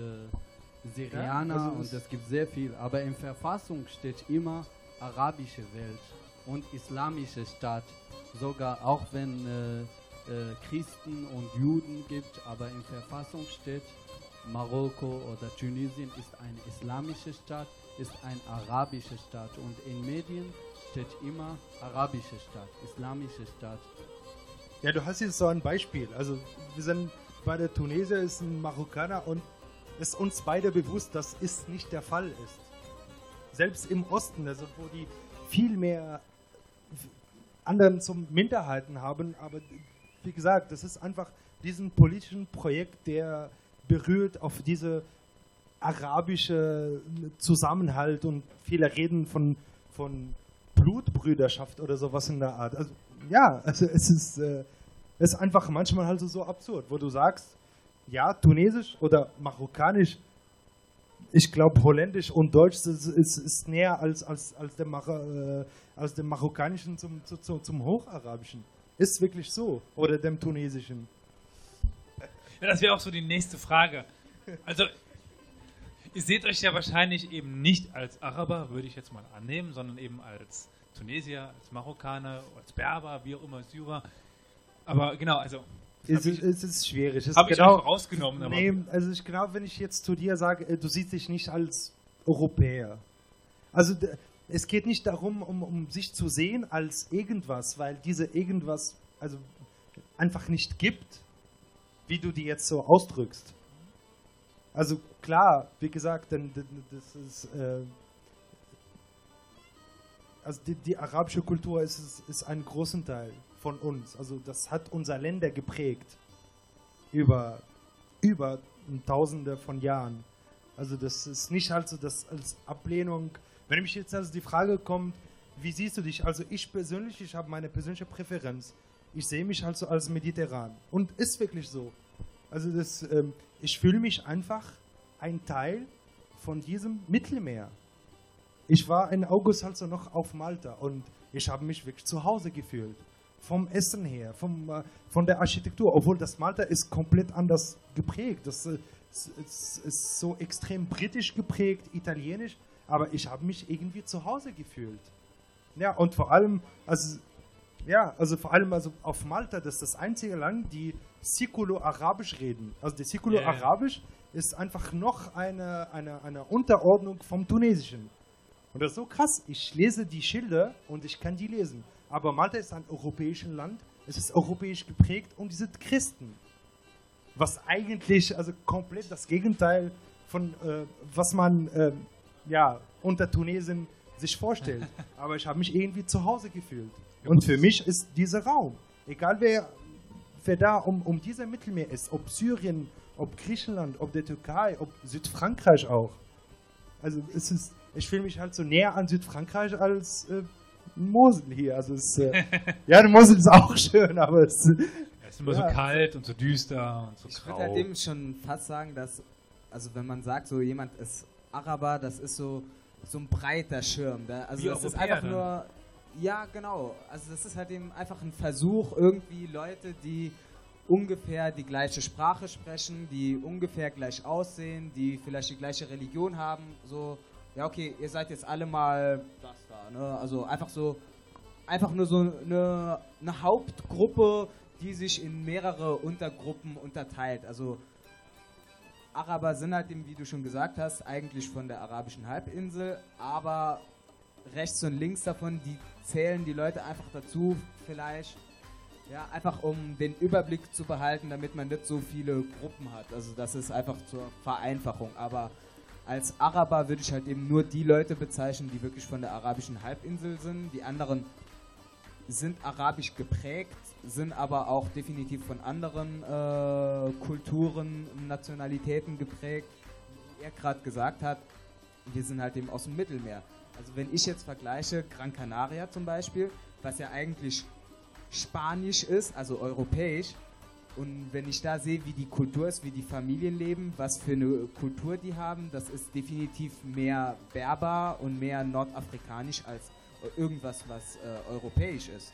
Syrianer und es gibt sehr viel. Aber in der Verfassung steht immer arabische Welt und islamische Staat. Sogar auch wenn Christen und Juden gibt, aber in der Verfassung steht, Marokko oder Tunesien ist ein islamischer Staat, ist ein arabischer Staat, und in Medien steht immer arabischer Staat, islamischer Staat. Ja, du hast jetzt so ein Beispiel. Also wir sind bei der Tunesier, ist ein Marokkaner, und ist uns beide bewusst, dass es nicht der Fall ist. Selbst im Osten, also wo die viel mehr anderen zum Minderheiten haben, aber wie gesagt, das ist einfach diesen politischen Projekt, der berührt auf diese arabische Zusammenhalt, und viele reden von Blutbrüderschaft oder sowas in der Art. Also ja, also es ist einfach manchmal halt so absurd, wo du sagst, ja, tunesisch oder marokkanisch, ich glaube holländisch und deutsch ist näher als dem marokkanischen zum hocharabischen. Ist wirklich so, oder dem tunesischen. Ja, das wäre auch so die nächste Frage. Also, ihr seht euch ja wahrscheinlich eben nicht als Araber, würde ich jetzt mal annehmen, sondern eben als Tunesier, als Marokkaner, als Berber, wie auch immer, Syrer. Aber genau, also... Es ist schwierig. Habe ich auch rausgenommen. Aber nee, also ich glaube, wenn ich jetzt zu dir sage, du siehst dich nicht als Europäer. Also es geht nicht darum, um sich zu sehen als irgendwas, weil diese irgendwas also einfach nicht gibt, wie du die jetzt so ausdrückst. Also klar, wie gesagt, das ist also die arabische Kultur ist ein großen Teil von uns. Also das hat unser Länder geprägt über Tausende von Jahren. Also das ist nicht halt so das als Ablehnung. Wenn mich jetzt also die Frage kommt, wie siehst du dich? Also ich persönlich, ich habe meine persönliche Präferenz. Ich sehe mich halt so als mediterran. Und ist wirklich so. Also ich fühle mich einfach ein Teil von diesem Mittelmeer. Ich war im August halt so noch auf Malta und ich habe mich wirklich zu Hause gefühlt. Vom Essen her, von der Architektur. Obwohl das Malta ist komplett anders geprägt. Das ist so extrem britisch geprägt, italienisch. Aber ich habe mich irgendwie zu Hause gefühlt. Ja, und vor allem auf Malta, das ist das einzige Land, die Sikulo-Arabisch reden. Also die Sikulo-Arabisch ist einfach noch eine Unterordnung vom Tunesischen. Und das ist so krass. Ich lese die Schilder und ich kann die lesen. Aber Malta ist ein europäisches Land. Es ist europäisch geprägt und die sind Christen. Was eigentlich also komplett das Gegenteil von was man unter Tunesien sich vorstellt. Aber ich habe mich irgendwie zu Hause gefühlt. Und für mich ist dieser Raum, egal wer da um dieses Mittelmeer ist, ob Syrien, ob Griechenland, ob der Türkei, ob Südfrankreich auch. Also ich fühle mich halt so näher an Südfrankreich als Mosel hier. Also die Mosel ist auch schön, aber es ist immer so kalt und so düster und so grau. Ich würde halt eben schon fast sagen, dass, also wenn man sagt, so jemand ist Araber, das ist so ein breiter Schirm. Da, also das ist einfach nur... Ja, genau. Also das ist halt eben einfach ein Versuch, irgendwie Leute, die ungefähr die gleiche Sprache sprechen, die ungefähr gleich aussehen, die vielleicht die gleiche Religion haben, so, ja okay, ihr seid jetzt alle mal das da, ne? Also einfach nur so eine Hauptgruppe, die sich in mehrere Untergruppen unterteilt. Also Araber sind halt, wie du schon gesagt hast, eigentlich von der arabischen Halbinsel, aber rechts und links davon, die zählen die Leute einfach dazu, vielleicht, ja, einfach um den Überblick zu behalten, damit man nicht so viele Gruppen hat. Also das ist einfach zur Vereinfachung, aber als Araber würde ich halt eben nur die Leute bezeichnen, die wirklich von der arabischen Halbinsel sind. Die anderen sind arabisch geprägt, sind aber auch definitiv von anderen Kulturen, Nationalitäten geprägt. Wie er gerade gesagt hat, wir sind halt eben aus dem Mittelmeer. Also wenn ich jetzt vergleiche, Gran Canaria zum Beispiel, was ja eigentlich spanisch ist, also europäisch, und wenn ich da sehe, wie die Kultur ist, wie die Familien leben, was für eine Kultur die haben, das ist definitiv mehr berber und mehr nordafrikanisch als irgendwas, was europäisch ist.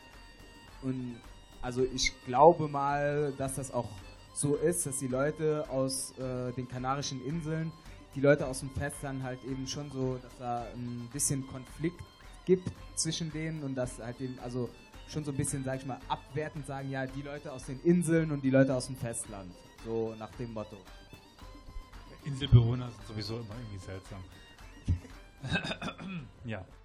Und also ich glaube mal, dass das auch so ist, dass die Leute aus den Kanarischen Inseln, die Leute aus dem Festland halt eben schon so, dass da ein bisschen Konflikt gibt zwischen denen und dass halt eben, also schon so ein bisschen, sag ich mal, abwertend sagen, ja, die Leute aus den Inseln und die Leute aus dem Festland. So nach dem Motto. Inselbewohner sind sowieso immer irgendwie seltsam. Ja.